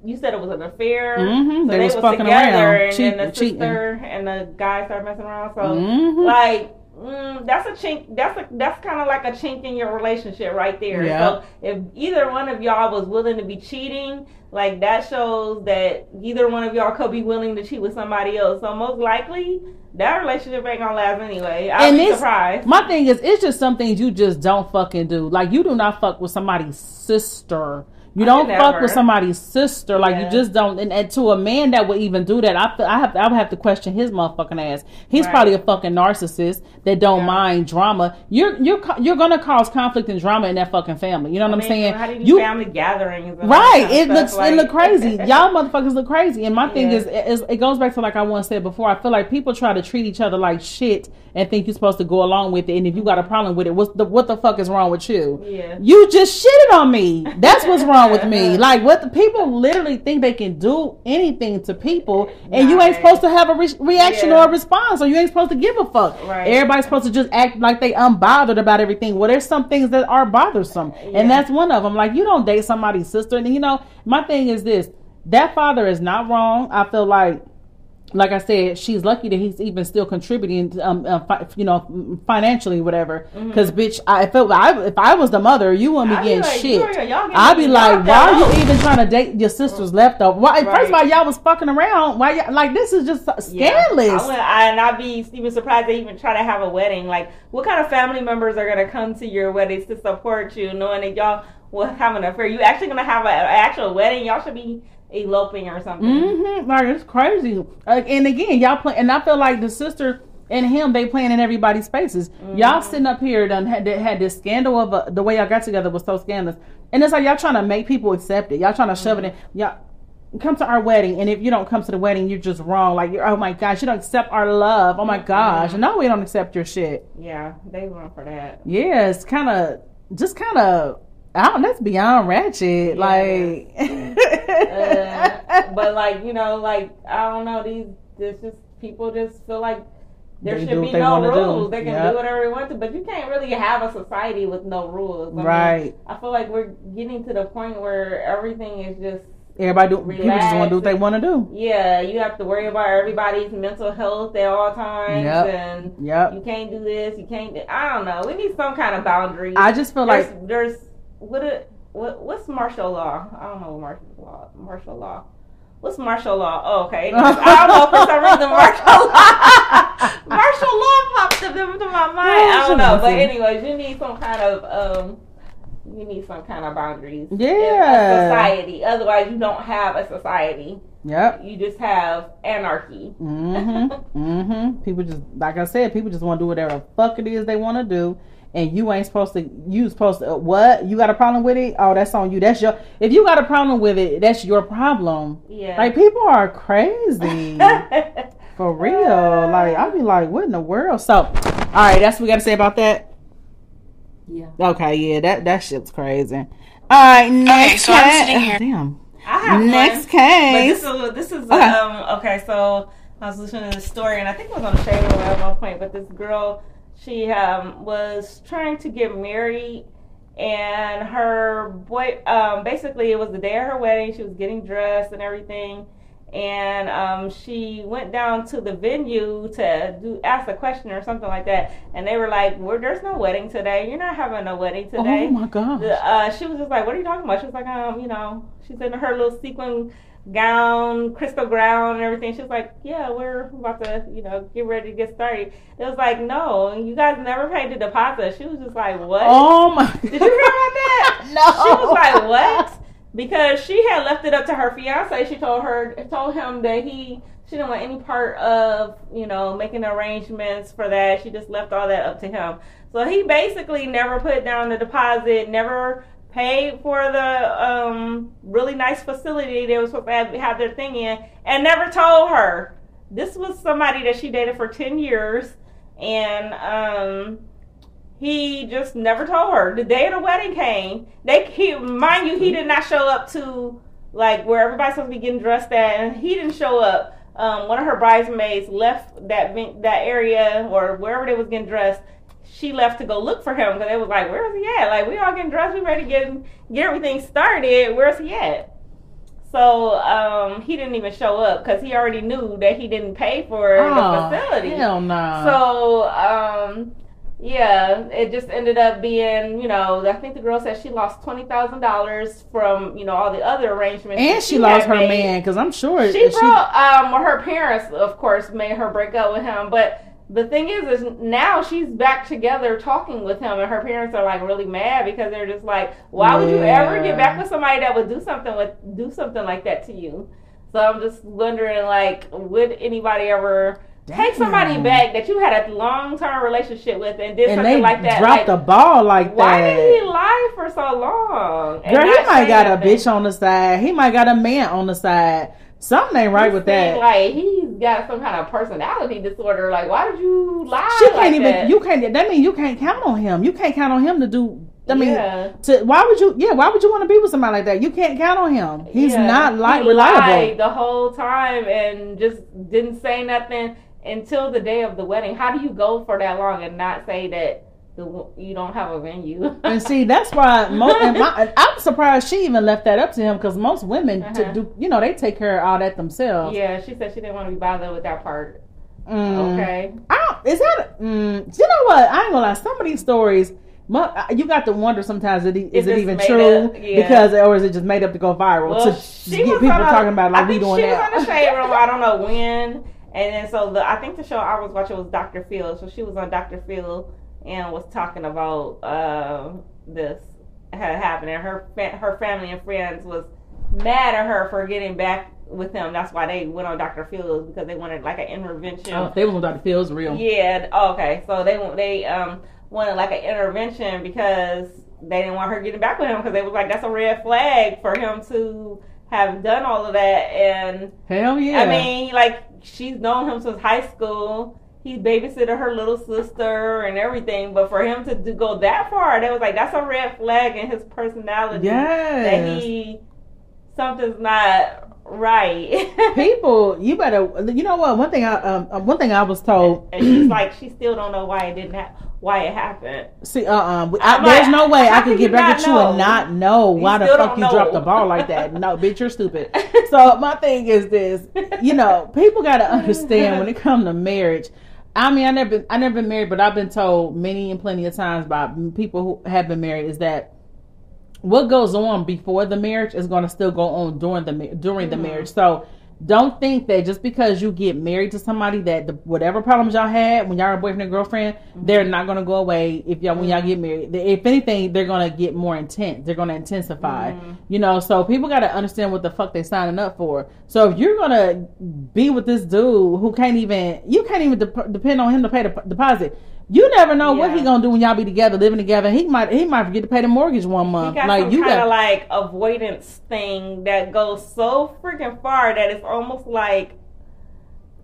you said it was an affair. Mm-hmm. So they, they was, was fucking together around. And cheating, then the cheating. Sister and the guy started messing around. So mm-hmm. like, Mm, that's a chink. That's a that's kind of like a chink in your relationship right there. Yeah. So if either one of y'all was willing to be cheating, like that shows that either one of y'all could be willing to cheat with somebody else. So most likely that relationship ain't gonna last anyway. I'll be surprised. My thing is, it's just some things you just don't fucking do. Like you do not fuck with somebody's sister. You don't fuck with somebody's sister, like yeah. you just don't. And, and to a man that would even do that, I, I have I would have to question his motherfucking ass. He's right. probably a fucking narcissist that don't yeah. mind drama. You're you're you're gonna cause conflict and drama in that fucking family. You know what I mean, I'm saying? How do you, you family gatherings? Right. It looks like, it look crazy. Y'all motherfuckers look crazy. And my yeah. thing is, is, it goes back to like I once said before. I feel like people try to treat each other like shit and think you're supposed to go along with it. And if you got a problem with it, what's the what the fuck is wrong with you? Yeah. You just shitted on me. That's what's wrong. with me like what the people literally think they can do anything to people and right. you ain't supposed to have a re- reaction yeah. or a response, or you ain't supposed to give a fuck. Right. Everybody's supposed to just act like they unbothered about everything. Well, there's some things that are bothersome yeah. and that's one of them. Like you don't date somebody's sister. And you know, my thing is this, that father is not wrong. I feel like Like I said, she's lucky that he's even still contributing, um, uh, fi- you know, financially, whatever. Because, mm-hmm. bitch, I felt I, if I was the mother, you wouldn't be getting like, shit. I'd be like, why out. Are you even trying to date your sister's leftover? Why, right. First of all, y'all was fucking around. Why, y'all, like, this is just scandalous. Yeah. I would, I, and I'd be even surprised they even try to have a wedding. Like, what kind of family members are going to come to your weddings to support you, knowing that y'all will have an affair? You actually going to have an actual wedding? Y'all should be eloping or something. Mm-hmm. Like it's crazy. Like, and again, y'all play. And I feel like the sister and him, they playing in everybody's faces. Mm-hmm. Y'all sitting up here done had, had this scandal of uh, the way y'all got together was so scandalous. And it's like y'all trying to make people accept it. Y'all trying to mm-hmm. shove it in. Y'all come to our wedding, and if you don't come to the wedding, you're just wrong. Like you're, oh my gosh, you don't accept our love. Oh my gosh, mm-hmm. no, we don't accept your shit. Yeah, they went for that. Yeah, it's kind of just kind of. I don't, that's beyond ratchet. Yeah. Like, uh, but like, you know, like, I don't know. These, there's just people just feel like there they should be no rules. Do. They can yep. do whatever they want to, but you can't really have a society with no rules. I right. mean, I feel like we're getting to the point where everything is just everybody do. Relaxed. People just want to do what they want to do. Yeah, you have to worry about everybody's mental health at all times, yep. and yep. you can't do this. You can't. Do, I don't know. We need some kind of boundary. I just feel there's, like there's. What a, what what's martial law? I don't know martial law. Martial law. What's martial law? Oh, okay. I don't know for some reason martial law. Martial law popped up into my mind. I don't know, but anyways, you need some kind of um, you need some kind of boundaries. Yeah. In a society. Otherwise, you don't have a society. Yep. You just have anarchy. Mm-hmm. Mm-hmm. People just like I said, people just want to do whatever the fuck it is they want to do. And you ain't supposed to, you supposed to, uh, what? You got a problem with it? Oh, that's on you. That's your, if you got a problem with it, that's your problem. Yeah. Like, people are crazy. For real. Like, I'll be like, what in the world? So, all right, that's what we got to say about that? Yeah. Okay, yeah, that, that shit's crazy. All right, next okay, so cat. I'm sitting here. Damn. I have next one, case. But this is, this is okay. um okay, so I was listening to this story, and I think it was on the Shade at one point, but this girl, She um, was trying to get married, and her boy, um, basically it was the day of her wedding. She was getting dressed and everything. And um, she went down to the venue to do, ask a question or something like that. And they were like, well, there's no wedding today. You're not having no wedding today. Oh, my gosh. Uh, she was just like, what are you talking about? She was like, um, you know, she's in her little sequin gown, crystal gown, and everything. She was like, yeah, we're about to, you know, get ready to get started. It was like, no, you guys never paid the deposit. She was just like, what? Oh my! Did you hear about that? No. She was like, what? because she had left it up to her fiance. She told her, told him that he, she didn't want any part of, you know, making arrangements for that. She just left all that up to him. So he basically never put down the deposit, never paid for the um, really nice facility they were supposed to have, have their thing in, and never told her. This was somebody that she dated for ten years, and um, he just never told her. The day of the wedding came, they he, mind you, he did not show up to like where everybody's supposed to be getting dressed at, and he didn't show up. Um, one of her bridesmaids left that that area or wherever they was getting dressed. She left to go look for him because they was like, where's he at? Like, we all getting dressed, we ready to get, get everything started. Where's he at? So um, he didn't even show up because he already knew that he didn't pay for oh, the facility. Hell no. So um, yeah, it just ended up being, you know, I think the girl said she lost twenty thousand dollars from, you know, all the other arrangements, and she, she lost her made. man because I'm sure she brought she... um, well, her parents, of course, made her break up with him, but. The thing is, is now she's back together talking with him, and her parents are like really mad because they're just like, why would you ever get back with somebody that would do something with do something like that to you? So I'm just wondering, like, would anybody ever take somebody back that you had a long term relationship with and did and something they like that? Dropped like, the ball like why that. Why did he lie for so long? Girl, he might got nothing. A bitch on the side. He might got a man on the side. Something ain't right he's with that. Like he's got some kind of personality disorder. Like, why did you lie? She can't like even. That? You can't. That means you can't count on him. You can't count on him to do. I mean, yeah. to why would you? Yeah, why would you want to be with somebody like that? You can't count on him. He's yeah. not like he reliable lied the whole time and just didn't say nothing until the day of the wedding. How do you go for that long and not say that? You don't have a venue. And see, that's why most, and my, I'm surprised she even left that up to him, because most women uh-huh. to do, you know, they take care of all that themselves. Yeah, she said she didn't want to be bothered with that part. Mm. Okay. I don't, is that, mm, you know what? I ain't gonna lie, some of these stories, you got to wonder sometimes, is it, is it even true? Up, yeah. Because, or is it just made up to go viral? Well, to she get was people on talking a, about, like, I we think doing she that. She was on the Shade Room, I don't know when. And then, so the, I think the show I was watching was Doctor Phil. So she was on Doctor Phil. And was talking about uh, this had happened, and her fa- her family and friends was mad at her for getting back with him. That's why they went on Doctor Fields, because they wanted like an intervention. Oh, they went on Doctor Fields, real. Yeah. Oh, okay. So they they um wanted like an intervention because they didn't want her getting back with him, because they was like, that's a red flag for him to have done all of that. And hell yeah. I mean, like, she's known him since high school. He babysitted her little sister and everything, but for him to do, go that far, that was like, that's a red flag in his personality. Yes. That he, something's not right. People, you better, you know what? One thing I, um, one thing I was told, and, and she's like, she still don't know why it didn't happen. Why it happened? See, uh, uh-uh. um, there's no way I could get back at you and not know why the fuck you dropped the ball like that. No, bitch, you're stupid. So my thing is this, you know, people got to understand when it comes to marriage. I mean, I never, been, I never been married, but I've been told many and plenty of times by people who have been married is that what goes on before the marriage is going to still go on during the during mm-hmm. the marriage. So don't think that just because you get married to somebody that the, whatever problems y'all had when y'all were boyfriend and girlfriend, mm-hmm. they're not going to go away if y'all when y'all get married. If anything, they're going to get more intense. They're going to intensify. Mm-hmm. You know, so people got to understand what the fuck they signing up for. So if you're going to be with this dude who can't even, you can't even de- depend on him to pay the p- deposit. You never know yeah. what he gonna do when y'all be together, living together. He might he might forget to pay the mortgage one month. He got like some you kind got... of like avoidance thing that goes so freaking far that it's almost like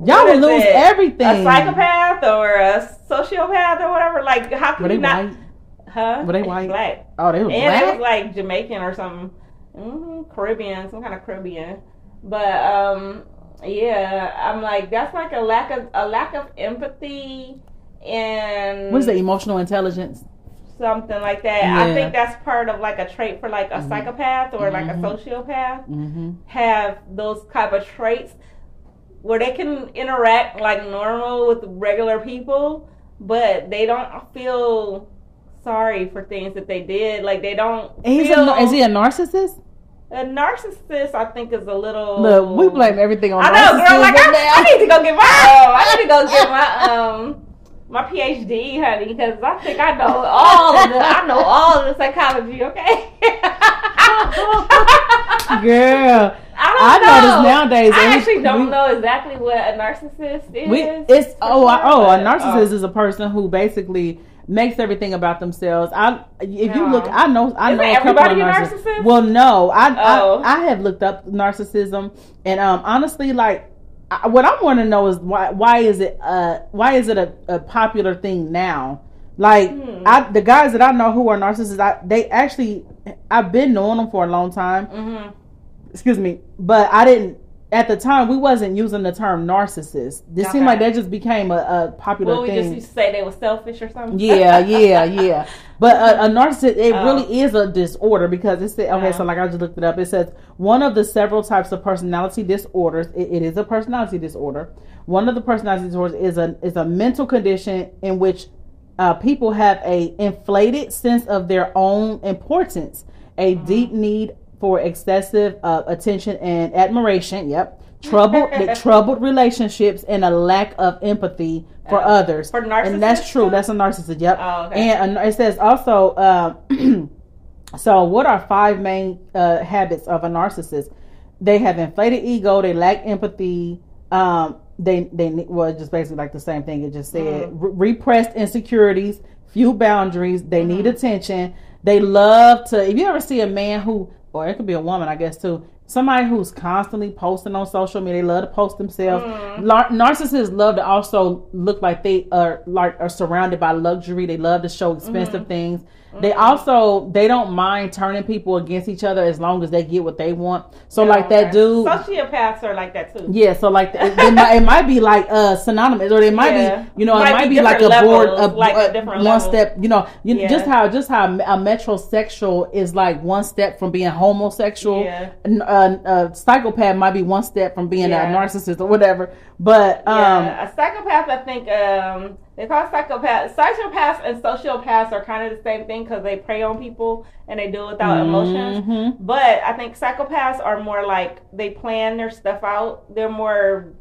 y'all would lose it? everything. A psychopath or a sociopath or whatever. Like, how could you not? White? Huh? Were they white? Black. Oh, they were and black. And it was like Jamaican or something, mm-hmm. Caribbean, some kind of Caribbean. But um, yeah, I'm like, that's like a lack of a lack of empathy. And what is the emotional intelligence? Something like that. Yeah. I think that's part of like a trait for like a mm-hmm. psychopath or mm-hmm. like a sociopath mm-hmm. have those type of traits where they can interact like normal with regular people, but they don't feel sorry for things that they did. Like they don't. He's feel... a, is he a narcissist? A narcissist, I think, is a little. Look, we blame everything on. I know, girl. Like I, I need to go get my. Um, I need to go get my. Um, My P H D, honey, because I think I know all of the I know all of the psychology, okay? Girl. I, don't I know. notice nowadays. I actually we, don't we, know exactly what a narcissist is. We, it's oh, sure, oh, but, a narcissist oh. is a person who basically makes everything about themselves. I if no. you look, I know, I Isn't know a couple of narcissists. Narcissist? Well, no, I, oh. I I have looked up narcissism, and um, honestly, like I, what I want to know is why why is it uh why is it a, a popular thing now? Like hmm. I the guys that I know who are narcissists, I, they actually I've been knowing them for a long time. Mm-hmm. Excuse me, but I didn't, at the time, we wasn't using the term narcissist. It okay. seemed like that just became a, a popular well, we thing. we just used to say they were selfish or something? Yeah, yeah, yeah. But a, a narcissist, it oh. really is a disorder because it said, okay, oh. so like I just looked it up. It says, one of the several types of personality disorders, it, it is a personality disorder. One of the personality disorders is a, is a mental condition in which uh, people have a inflated sense of their own importance, a mm-hmm. deep need for excessive uh, attention and admiration. Yep. Troubled, troubled relationships and a lack of empathy for uh, others. For narcissists? And that's true. That's a narcissist. Yep. Oh, okay. And uh, it says also, uh, so what are five main uh, habits of a narcissist? They have inflated ego. They lack empathy. Um, they, they, well, just basically like the same thing it just said. Mm-hmm. Re- repressed insecurities, few boundaries. They mm-hmm. need attention. They love to, if you ever see a man who, or it could be a woman, I guess, too. Somebody who's constantly posting on social media. They love to post themselves. Mm. Lar- narcissists love to also look like they are like are surrounded by luxury. They love to show expensive mm. things. Mm. They also, they don't mind turning people against each other as long as they get what they want. So, yeah, like that dude. Sociopaths are like that, too. Yeah, so like, it, it, might, it might be like uh, synonymous. Or they might yeah. be, you know, it might, it might be, be like a board, a, like a, a different one level. Step, you know. You, yeah. Just how just how a metrosexual is like one step from being homosexual. Yeah. Uh, A, a psychopath might be one step from being yeah. a narcissist or whatever, but um, yeah. a psychopath, I think um, they call psychopaths, psychopaths and sociopaths are kind of the same thing because they prey on people and they do it without mm-hmm. emotions. But I think psychopaths are more like they plan their stuff out. They're more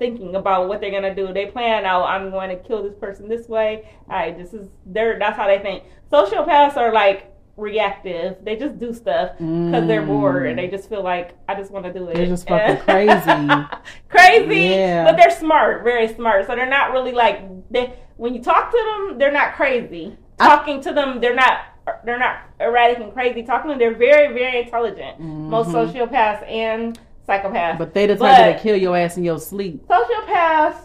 thinking about what they're gonna do. They plan out, I'm going to kill this person this way. All right, this is their. That's how they think. Sociopaths are like reactive. They just do stuff because mm. they're bored and they just feel like I just want to do it. They're just fucking crazy. Crazy. Yeah. But they're smart, very smart. So they're not really like they, when you talk to them, they're not crazy. Talking I, to them, they're not they're not erratic and crazy. Talking to them, they're very, very intelligent. Mm-hmm. Most sociopaths and psychopaths. But they the type that kill your ass in your sleep. Sociopaths.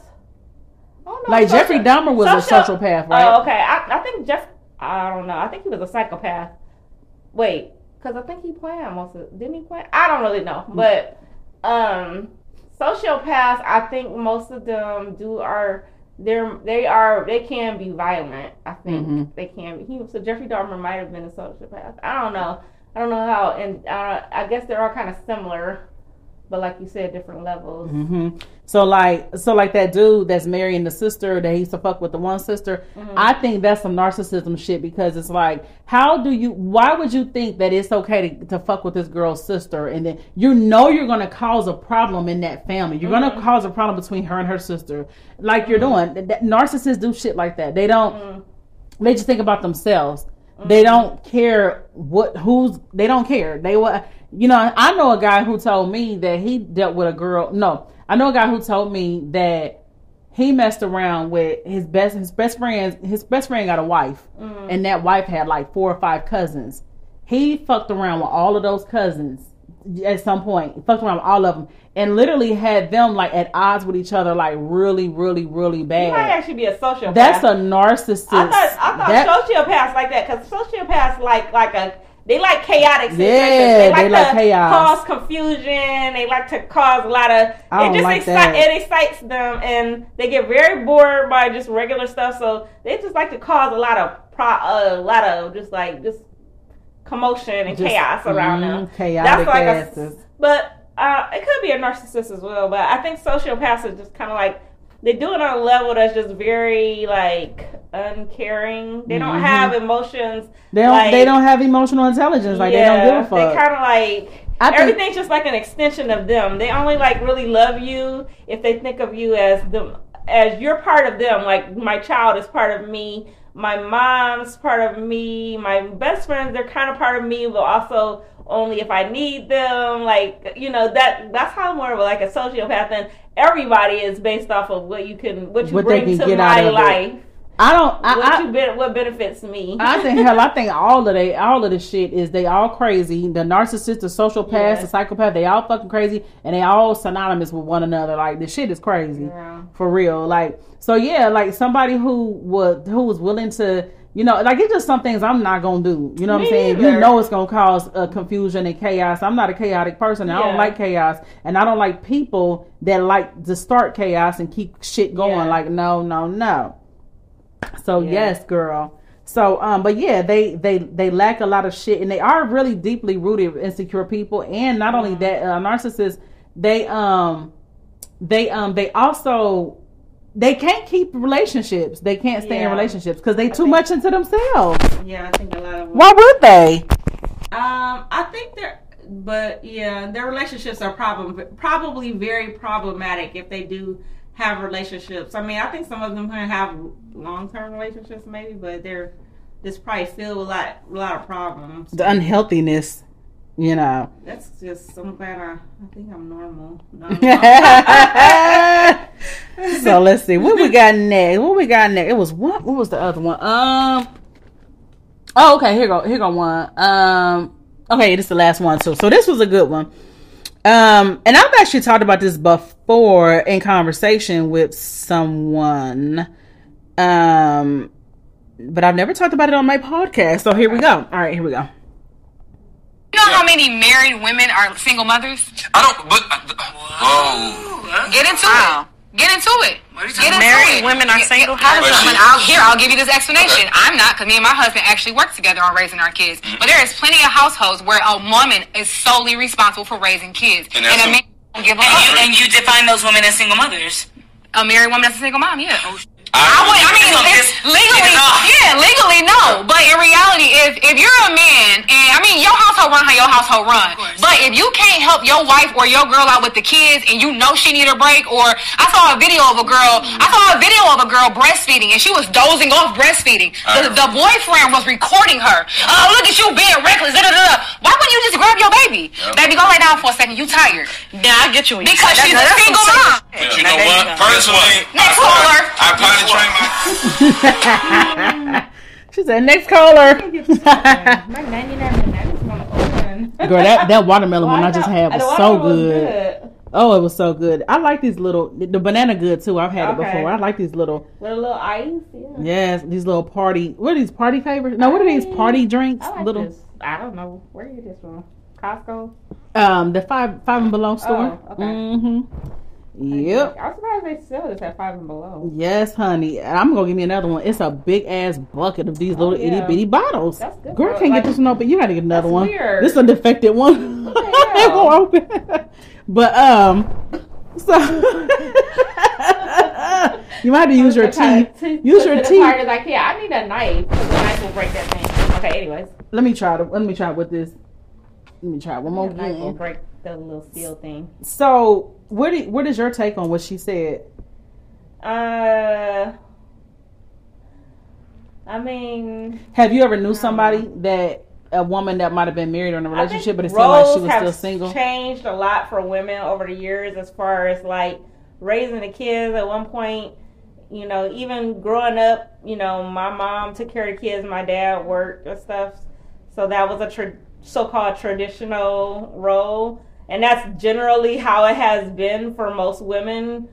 Oh no, like social, Jeffrey Dahmer was social, a sociopath, right? Oh, okay. I, I think Jeff I don't know. I think he was a psychopath. Wait, because I think he planned most of it. Didn't he plan? I don't really know. But um, sociopaths, I think most of them do are, they're, they are, they can be violent, I think. Mm-hmm. They can be. He, so Jeffrey Dahmer might have been a sociopath. I don't know. I don't know how. And uh, I guess they're all kind of similar. But like you said, different levels. Mm-hmm. So like, so like that dude that's marrying the sister that he used to fuck with the one sister. Mm-hmm. I think that's some narcissism shit because it's like, how do you? Why would you think that it's okay to, to fuck with this girl's sister, and then you know you're gonna cause a problem in that family. You're mm-hmm. gonna cause a problem between her and her sister, like mm-hmm. you're doing. That, narcissists do shit like that. They don't. Mm-hmm. They just think about themselves. Mm-hmm. They don't care what who's. They don't care. They what. You know, I know a guy who told me that he dealt with a girl. No, I know a guy who told me that he messed around with his best his best friend. His best friend got a wife, mm-hmm. and that wife had like four or five cousins. He fucked around with all of those cousins at some point. He fucked around with all of them, and literally had them like at odds with each other, like really, really, really bad. You might actually be a sociopath. That's a narcissist. I thought, I thought that, sociopaths like that because sociopaths like like a. They like chaotic situations. Yeah, they like, they like to chaos. Cause confusion. They like to cause a lot of. I it just like excites. It excites them, and they get very bored by just regular stuff. So they just like to cause a lot of pro, uh, a lot of just like just commotion and just, chaos around mm, them. Chaotic That's like a, But uh, it could be a narcissist as well. But I think sociopaths are just kind of like. They do it on a level that's just very like uncaring. They don't mm-hmm. have emotions. They don't. Like, they don't have emotional intelligence. Like yeah, they don't give a fuck. They kind of like I everything's think, just like an extension of them. They only like really love you if they think of you as them, as you're part of them. Like my child is part of me. My mom's part of me. My best friends, they're kind of part of me, but also only if I need them. Like, you know, that that's how more of like a sociopath. And everybody is based off of what you can, what you what bring to my life. It. I don't. I, what, I, you be, what benefits me? I think hell. I think all of they, all of the shit is they all crazy. The narcissist, the sociopath, yeah. the psychopath, they all fucking crazy, and they all synonymous with one another. Like the shit is crazy, yeah. for real. Like so, yeah. Like somebody who was who was willing to, you know, like it's just some things I'm not gonna do. You know what me I'm saying? Either. You know, it's gonna cause uh, confusion and chaos. I'm not a chaotic person. Yeah. I don't like chaos, and I don't like people that like to start chaos and keep shit going. Yeah. Like no, no, no. So yeah. yes, girl. So, um, but yeah, they, they, they lack a lot of shit, and they are really deeply rooted insecure people. And not only that, uh, narcissists, they, um, they, um, they also, they can't keep relationships. They can't stay yeah. in relationships because they I too think, much into themselves. Yeah. I think a lot of them. Why would they? Um, I think they're, but yeah, their relationships are problem, probably very problematic if they do have relationships. I mean, I think some of them can have long-term relationships, maybe, but they're there's probably still a lot, a lot of problems. The unhealthiness, you know. That's just. I'm glad I. I think I'm normal. No, I'm normal. So let's see what we got next. What we got next? It was what? What was the other one? Um. Oh, okay. Here go. Here go one. Um. Okay, this is the last one too. So this was a good one. Um, and I've actually talked about this before in conversation with someone, um, but I've never talked about it on my podcast. So here we go. All right, here we go. You know how many married women are single mothers? I don't. But oh, get into wow. it. Get into it. What are you get into married it. Women are single. How does that? I'll, here, I'll give you this explanation. Okay. I'm not, because me and my husband actually work together on raising our kids. Mm-hmm. But there is plenty of households where a woman is solely responsible for raising kids, and, and a man don't give up. And, and you define those women as single mothers. A married woman that's a single mom, yeah. Oh, I, I, would, I mean, it's, legally, yeah, legally, no. But in reality, if if you're a man, and I mean, your household run how your household run. But if you can't help your wife or your girl out with the kids, and you know she need a break, or I saw a video of a girl, I saw a video of a girl breastfeeding, and she was dozing off breastfeeding. The, the boyfriend was recording her. Oh, look at you being reckless. Da, da, da. Why wouldn't you just grab your baby? Yep. Baby, go lay down for a second. You tired? Yeah, I get you. Because she's a single mom. But you know what? First one, next caller. I probably. She said, next caller. My ninety-nine banana is gonna open. Girl, that, that watermelon well, one I, I just had was so good. good. Oh, it was so good. I like these little, the banana good too. I've had okay. it before. I like these little. With a little ice? Yeah. Yes, these little party, what are these party favorites? No, what are these party drinks? I like little. This. I don't know. Where you get this from? Costco? Um, the five, five and Below store. Oh, okay. Mm-hmm. Yep. I'm surprised they sell this at Five and Below. Yes, honey. I'm gonna give me another one. It's a big ass bucket of these little oh, yeah. itty bitty bottles. That's good. Girl, I can't like, get this one open. You gotta get another one. Weird. This is a defective one. It won't open. But um, so you might have to use your teeth. To, use to your teeth. Like, yeah, I need a knife because the knife will break that thing. Okay, anyways. Let me try to. Let me try with this. Let me try one more. The knife will break the little steel thing. So. What do, what is your take on what she said? Uh, I mean, have you ever knew somebody that a woman that might have been married or in a relationship, but it seemed like she was still single? Changed a lot for women over the years, as far as like raising the kids. At one point, you know, even growing up, you know, my mom took care of the kids, my dad worked and stuff, so that was a tra- so-called traditional role. And that's generally how it has been for most women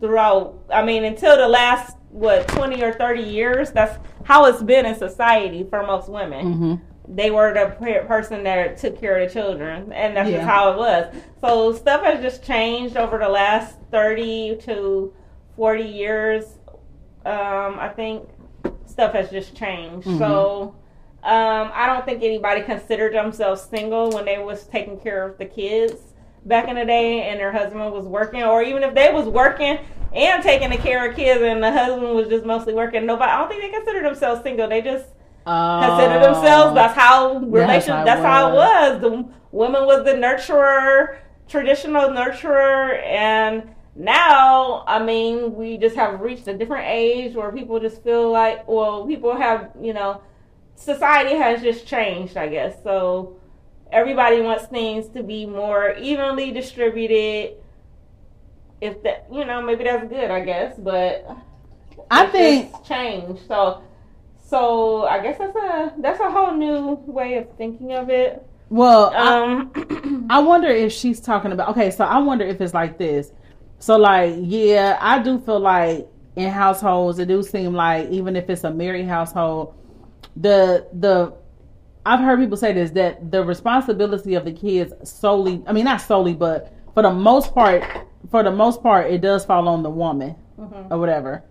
throughout, I mean, until the last, what, twenty or thirty years, that's how it's been in society for most women. Mm-hmm. They were the per- person that took care of the children, and that's yeah. just how it was. So stuff has just changed over the last thirty to forty years. Um, I think stuff has just changed. Mm-hmm. So... Um, I don't think anybody considered themselves single when they was taking care of the kids back in the day and their husband was working, or even if they was working and taking the care of kids and the husband was just mostly working. Nobody, I don't think they considered themselves single. They just uh, considered themselves. That's how relations, that's how it was. The woman was the nurturer, traditional nurturer. And now, I mean, we just have reached a different age where people just feel like, well, people have, you know, society has just changed, I guess. So everybody wants things to be more evenly distributed. If that, you know, maybe that's good, I guess, but I think it's changed. So, so I guess that's a that's a whole new way of thinking of it. Well, um, I, I wonder if she's talking about. Okay, so I wonder if it's like this. So, like, yeah, I do feel like in households, it do seem like even if it's a married household, the the I've heard people say this, that the responsibility of the kids solely, I mean, not solely, but for the most part, for the most part, it does fall on the woman mm-hmm. or whatever.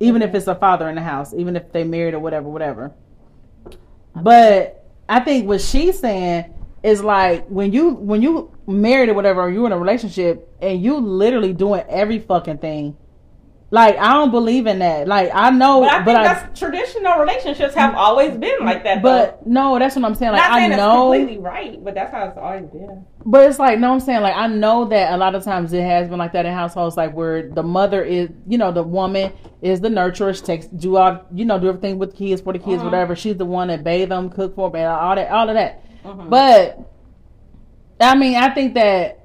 Even mm-hmm. if it's a father in the house, even if they married or whatever, whatever. But I think what she's saying is like when you when you married or whatever, or you're in a relationship and you literally doing every fucking thing. Like, I don't believe in that. Like, I know, but I think but that's I, traditional relationships have always been like that. But though. No, that's what I'm saying. Like, Not saying I know it's completely right, but that's how it's always been. But it's like, no, I'm saying like I know that a lot of times it has been like that in households, like where the mother is, you know, the woman is the nurturer. She takes do all, you know, do everything with the kids for the kids, uh-huh. whatever. She's the one that bathe them, cook for them, all that, all of that. Uh-huh. But I mean, I think that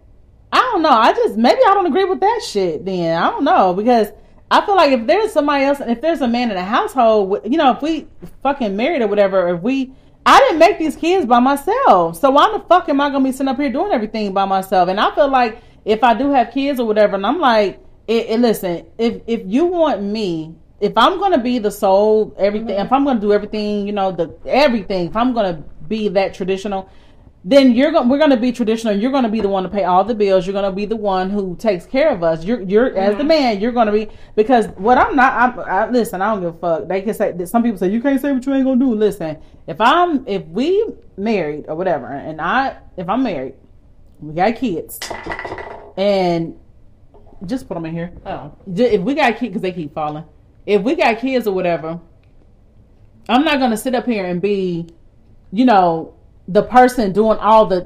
I don't know. I just maybe I don't agree with that shit. Then I don't know because. I feel like if there's somebody else, if there's a man in the household, you know, if we fucking married or whatever, if we, I didn't make these kids by myself. So why the fuck am I going to be sitting up here doing everything by myself? And I feel like if I do have kids or whatever, and I'm like, it, it, listen, if if you want me, if I'm going to be the soul, everything, mm-hmm. if I'm going to do everything, you know, the everything, if I'm going to be that traditional, then you're going we're going to be traditional. You're going to be the one to pay all the bills. You're going to be the one who takes care of us. You're you're mm-hmm. as the man, you're going to be because what I'm not I, I listen, I don't give a fuck. They can say some people say you can't say what you ain't going to do. Listen, if I'm if we married or whatever and I if I'm married, we got kids. And just put them in here. Oh. If we got kids cuz they keep falling. If we got kids or whatever, I'm not going to sit up here and be you know the person doing all the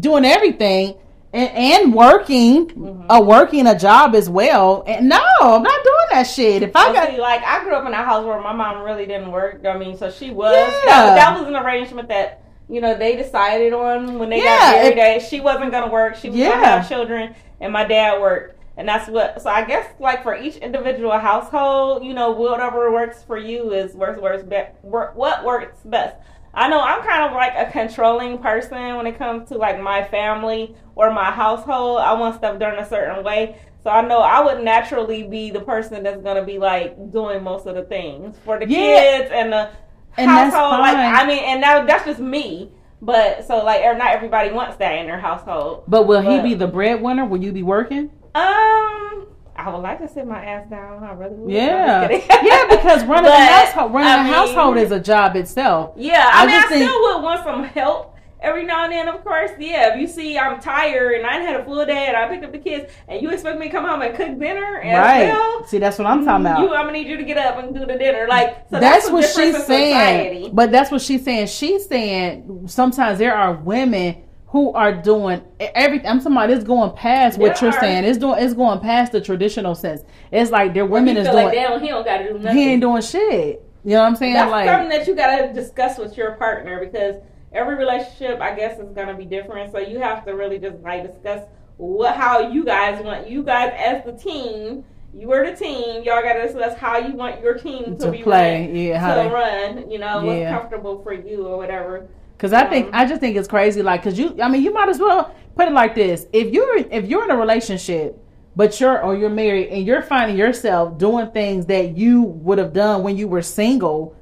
doing everything and, and working mm-hmm. a working a job as well. And no, I'm not doing that shit. If I well, got see, like I grew up in a house where my mom really didn't work. I mean, so she was yeah. that, that was an arrangement that you know they decided on when they yeah. got married. That she wasn't gonna work. She was yeah. gonna have children, and my dad worked, and that's what. So I guess like for each individual household, you know, whatever works for you is works works best. What works best. I know I'm kind of like a controlling person when it comes to like my family or my household. I want stuff done a certain way. So I know I would naturally be the person that's going to be like doing most of the things for the yeah. kids and the and household. Like I mean, and that, that's just me. But so like not everybody wants that in their household. But will but, he be the breadwinner? Will you be working? Um... I would like to sit my ass down. I really would. Yeah. yeah, because running but, a household running I mean, a household is a job itself. Yeah, I, I mean, I think, still would want some help every now and then, of course. Yeah, if you see I'm tired and I had a full day and I picked up the kids and you expect me to come home and cook dinner as right. well. See, that's what I'm talking about. You, I'm going to need you to get up and do the dinner. Like so That's, that's what she's saying. Society. But that's what she's saying. She's saying sometimes there are women who are doing everything. I'm somebody that's going past what there you're are. saying. It's doing. It's going past the traditional sense. It's like their women feel is like doing. Like he don't gotta do nothing. He ain't doing shit. You know what I'm saying? That's like something that you gotta discuss with your partner because every relationship, I guess, is gonna be different. So you have to really just like discuss what how you guys want. You guys as the team, you are the team. Y'all gotta discuss how you want your team to, to be play. Run, yeah, how to they, run. You know, yeah. what's comfortable for you or whatever. Cause I think I just think it's crazy, like, cause you, I mean, you might as well put it like this: if you're if you're in a relationship, but you're or you're married and you're finding yourself doing things that you would have done when you were single,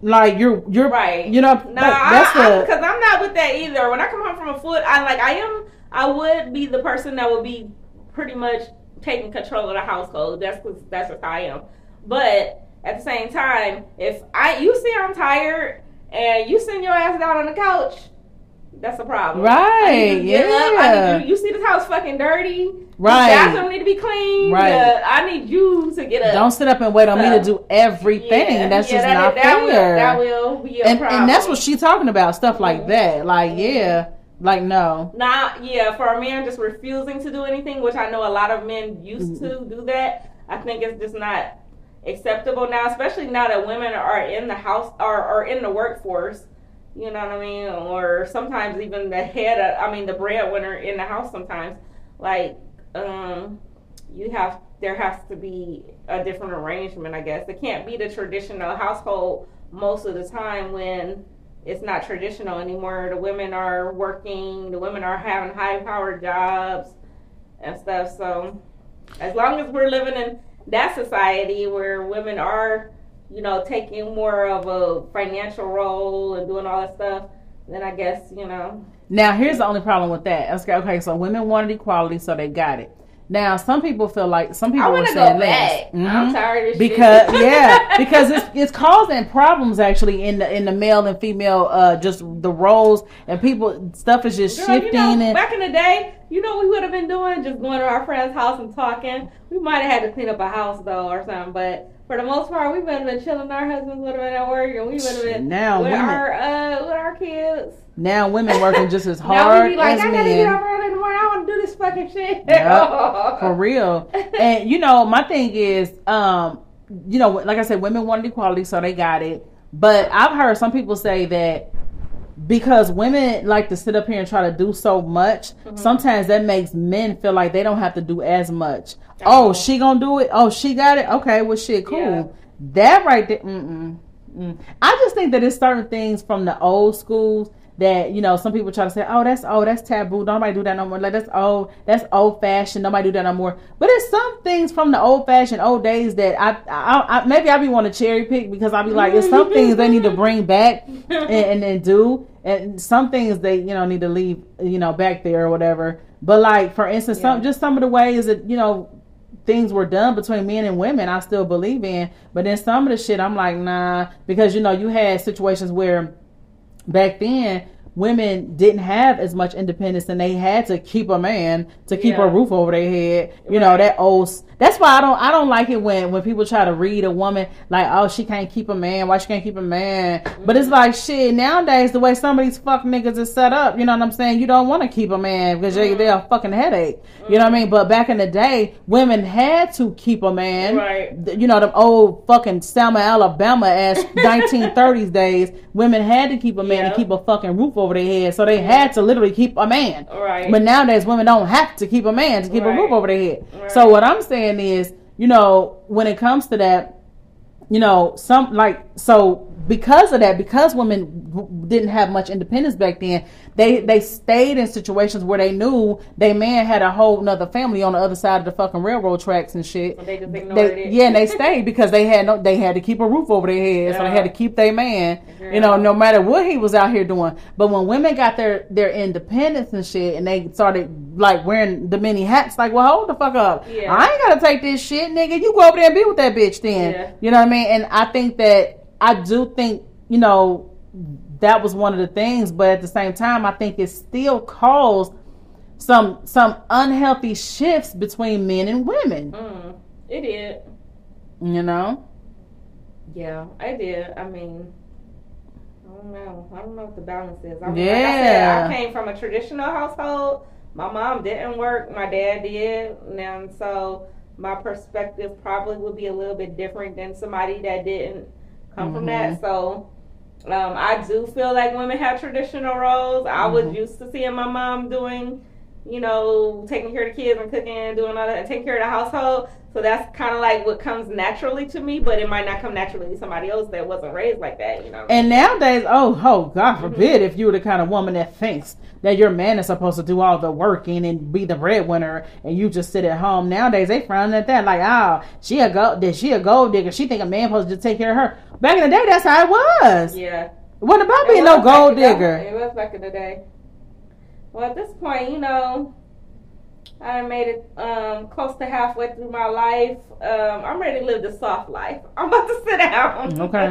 like you're you're right, you know, no, like, that's I, the, I, cause I'm not with that either. When I come home from a foot, I like I am, I would be the person that would be pretty much taking control of the household. That's that's just how I am. But at the same time, if I you see I'm tired. And you send your ass down on the couch, that's a problem. Right. Yeah. I need you, you see this house fucking dirty. Right. The bathroom need to be clean. Right. Uh, I need you to get up. Don't sit up and wait on so, me to do everything. Yeah, that's yeah, just that, not that fair. Will, that will be a and, problem. And that's what she's talking about, stuff like mm-hmm. that. Like, mm-hmm. yeah. Like, no. Not, yeah, for a man just refusing to do anything, which I know a lot of men used mm-hmm. to do that. I think it's just not acceptable now, especially now that women are in the house or are in the workforce. you know what I mean? Or sometimes even the head of, I mean, the breadwinner in the house sometimes. Like, um, you have, there has to be a different arrangement, I guess. It can't be the traditional household most of the time when it's not traditional anymore. The women are working, the women are having high-powered jobs and stuff. So as long as we're living in that society where women are, you know, taking more of a financial role and doing all that stuff, then I guess, you know. Now, here's the only problem with that. Okay, okay, so women wanted equality, so they got it. Now, some people feel like, some people were saying less. Mm-hmm. I'm tired of because, shit. yeah, because it's it's causing problems actually in the in the male and female, uh, just the roles and people, stuff is just Girl, shifting. You know, and, back in the day, you know, we would have been doing just going to our friend's house and talking. We might have had to clean up a house though or something, but for the most part, we would have been chilling. Our husbands would have been at work, and we would have been now with women, our uh, with our kids. Now women working just as hard. Now we be like, as I gotta men. Get up early in the morning. I want to do this fucking shit. Yep, for real. And you know, my thing is, um, you know, like I said, women wanted equality, so they got it. But I've heard some people say that because women like to sit up here and try to do so much, mm-hmm. sometimes that makes men feel like they don't have to do as much. Oh, she gonna do it? Oh, she got it? Okay, well, shit, cool. Yeah. That right there, mm-mm, mm. I just think that it's certain things from the old schools that, you know, some people try to say, oh, that's oh, that's taboo. Nobody do that no more. Like, that's old. That's old-fashioned. Nobody do that no more. But it's some things from the old-fashioned, old days that I, I, I maybe I be want to cherry pick because I be like, it's some things they need to bring back and, and then do. And some things they, you know, need to leave, you know, back there or whatever. But, like, for instance, yeah. some just some of the ways that, you know, things were done between men and women, I still believe in. But then some of the shit, I'm like, nah. Because, you know, you had situations where back then, women didn't have as much independence, and they had to keep a man to keep yeah. a roof over their head. You right. know that old. That's why I don't. I don't like it when, when people try to read a woman like, oh, she can't keep a man. Why she can't keep a man? Mm-hmm. But it's like shit. Nowadays, the way some of these fuck niggas is set up, you know what I'm saying? You don't want to keep a man because mm-hmm. they're a fucking headache. Mm-hmm. You know what I mean? But back in the day, women had to keep a man. Right. You know them old fucking Selma, Alabama ass nineteen thirties days. Women had to keep a man yeah. to keep a fucking roof over. over their head, so they had to literally keep a man. Right. But nowadays, women don't have to keep a man to keep right. a roof over their head. Right. So what I'm saying is, you know, when it comes to that, you know, some like so because of that, because women didn't have much independence back then, they they stayed in situations where they knew their man had a whole nother family on the other side of the fucking railroad tracks and shit. So they just ignored they, it. Yeah, and they stayed because they had no, they had to keep a roof over their head, yeah. so they had to keep their man, yeah. you know, no matter what he was out here doing. But when women got their, their independence and shit, and they started like wearing the many hats, like, well, hold the fuck up, yeah. I ain't gotta take this shit, nigga. You go over there and be with that bitch, then. Yeah. You know what I mean? And I think that. I do think, you know, that was one of the things, but at the same time, I think it still caused some some unhealthy shifts between men and women. Mm, it did. You know? Yeah, I did. I mean, I don't know. I don't know what the balance is. I mean, yeah. Like I said, I came from a traditional household. My mom didn't work. My dad did. And so my perspective probably would be a little bit different than somebody that didn't come mm-hmm. from that. So um, I do feel like women have traditional roles. I mm-hmm. was used to seeing my mom doing, you know, taking care of the kids and cooking and doing all that and taking care of the household. So that's kind of like what comes naturally to me, but it might not come naturally to somebody else that wasn't raised like that, you know. And nowadays, oh, oh God forbid mm-hmm. if you're the kind of woman that thinks that your man is supposed to do all the working and be the breadwinner and you just sit at home. Nowadays, they frown at that. Like, oh, she a gold, she a gold digger. She think a man supposed to take care of her. Back in the day, that's how it was. Yeah. What about it being no gold digger? It was back in the day. Well, at this point, you know, I made it um, close to halfway through my life. Um, I'm ready to live the soft life. I'm about to sit down. Okay.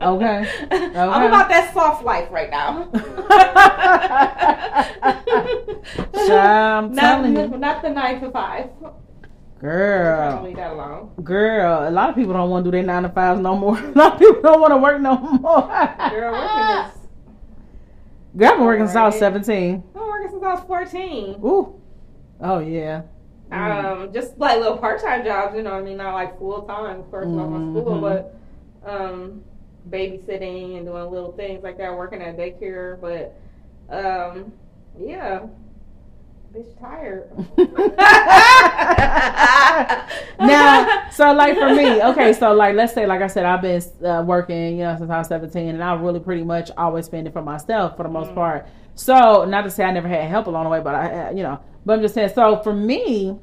Okay. Okay. I'm about that soft life right now. I'm telling not, you. Not the nine to five. Girl. Leave that alone. Girl, a lot of people don't want to do their nine to fives no more. A lot of people don't want to work no more. Girl, working is. Girl, I've been working since I was seventeen. I've been working since I was fourteen. Ooh. Oh, yeah. Mm. Um, just like little part-time jobs, you know what I mean? Not like full-time, of course, mm-hmm. not my school, but um, babysitting and doing little things like that, working at daycare. But um, yeah, bitch tired. Now, so like for me, okay, so like let's say, like I said, I've been uh, working, you know, since I was seventeen, and I really pretty much always spend it for myself for the most mm. part. So not to say I never had help along the way, but I, you know, but I'm just saying. So for me,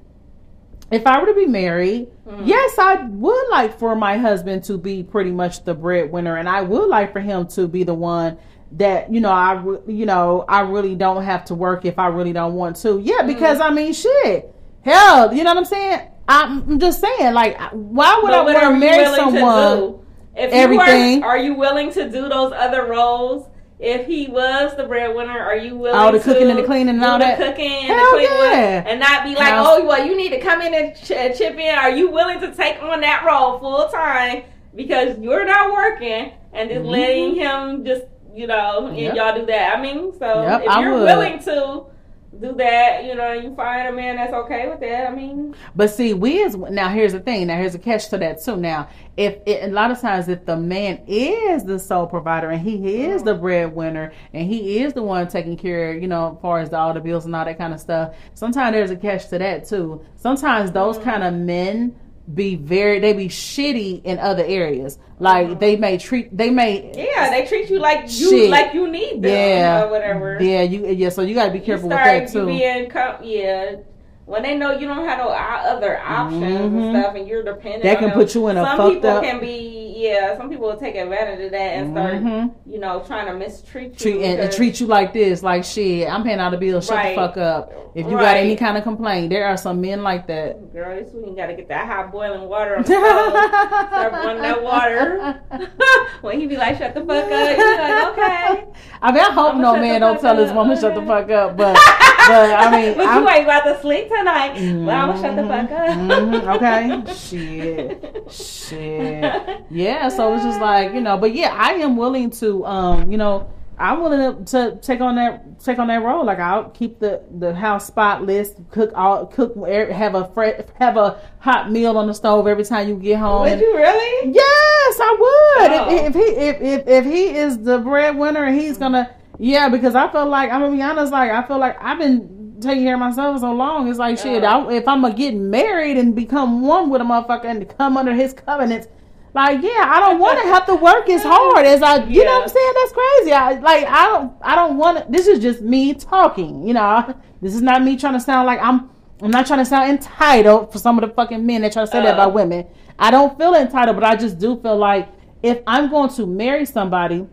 if I were to be married, mm. yes, I would like for my husband to be pretty much the breadwinner, and I would like for him to be the one that, you know, I, you know, I really don't have to work if I really don't want to. Yeah, because mm. I mean, shit, hell, you know what I'm saying? I'm just saying, like, why would but I want to marry someone? To do, if everything, you were, are you willing to do those other roles? If he was the breadwinner, are you willing all the to cooking and the cleaning and all that? The cooking and hell the cleaning, yeah. And not be like, House. oh, well, you need to come in and ch- chip in. Are you willing to take on that role full time because you're not working and just mm-hmm. letting him just, you know, and yep. y'all do that? I mean, so yep, if I you're would. willing to do that, you know, you find a man that's okay with that. I mean, but see, we is now here's the thing. Now here's a catch to that too. Now, if it, a lot of times, if the man is the sole provider and he is the breadwinner and he is the one taking care, you know, as far as the, all the bills and all that kind of stuff, sometimes there's a catch to that too. Sometimes those mm-hmm. kind of men be very, they be shitty in other areas. Like mm-hmm. they may treat, they may yeah, they treat you like you shit. like you need them yeah. or whatever. Yeah, you yeah. So you gotta be careful you start, with that too. Being com- yeah, when they know you don't have no other options mm-hmm. and stuff, and you're dependent. That on can them. put you in a some fucked people up. Can be yeah. Some people will take advantage of that and mm-hmm. start you know trying to mistreat you treat, because, and, and treat you like this, like shit. I'm paying all the bills. Shut right. the fuck up. If you right. got any kind of complaint, there are some men like that. Girl, this week you gotta get that hot boiling water on the stove. Start running that water. When he be like, "Shut the fuck up," you like, "Okay." I mean, I hope no man don't tell his woman shut the fuck up, but but I mean, but I'm, you ain't about to sleep tonight. Mm-hmm, well, I'm gonna shut the fuck up. Mm-hmm, okay, shit, shit. Yeah, so it's just like, you know, but yeah, I am willing to, um, you know. I'm willing to, to take on that take on that role. Like, I'll keep the, the house spotless, cook all cook have a fresh, have a hot meal on the stove every time you get home. Would you really? Yes, I would. Oh. If, if he if, if if he is the breadwinner, and he's gonna yeah. Because I feel like, I'm gonna be honest, like I feel like I've been taking care of myself so long. It's like, oh. shit. I, if I'm gonna get married and become one with a motherfucker and come under his covenants. Like, yeah, I don't want to have to work as hard as I, you yeah. know what I'm saying? That's crazy. I, like, I don't, I don't want to, this is just me talking, you know, this is not me trying to sound like I'm, I'm not trying to sound entitled for some of the fucking men that try to say uh, that about women. I don't feel entitled, but I just do feel like if I'm going to marry somebody,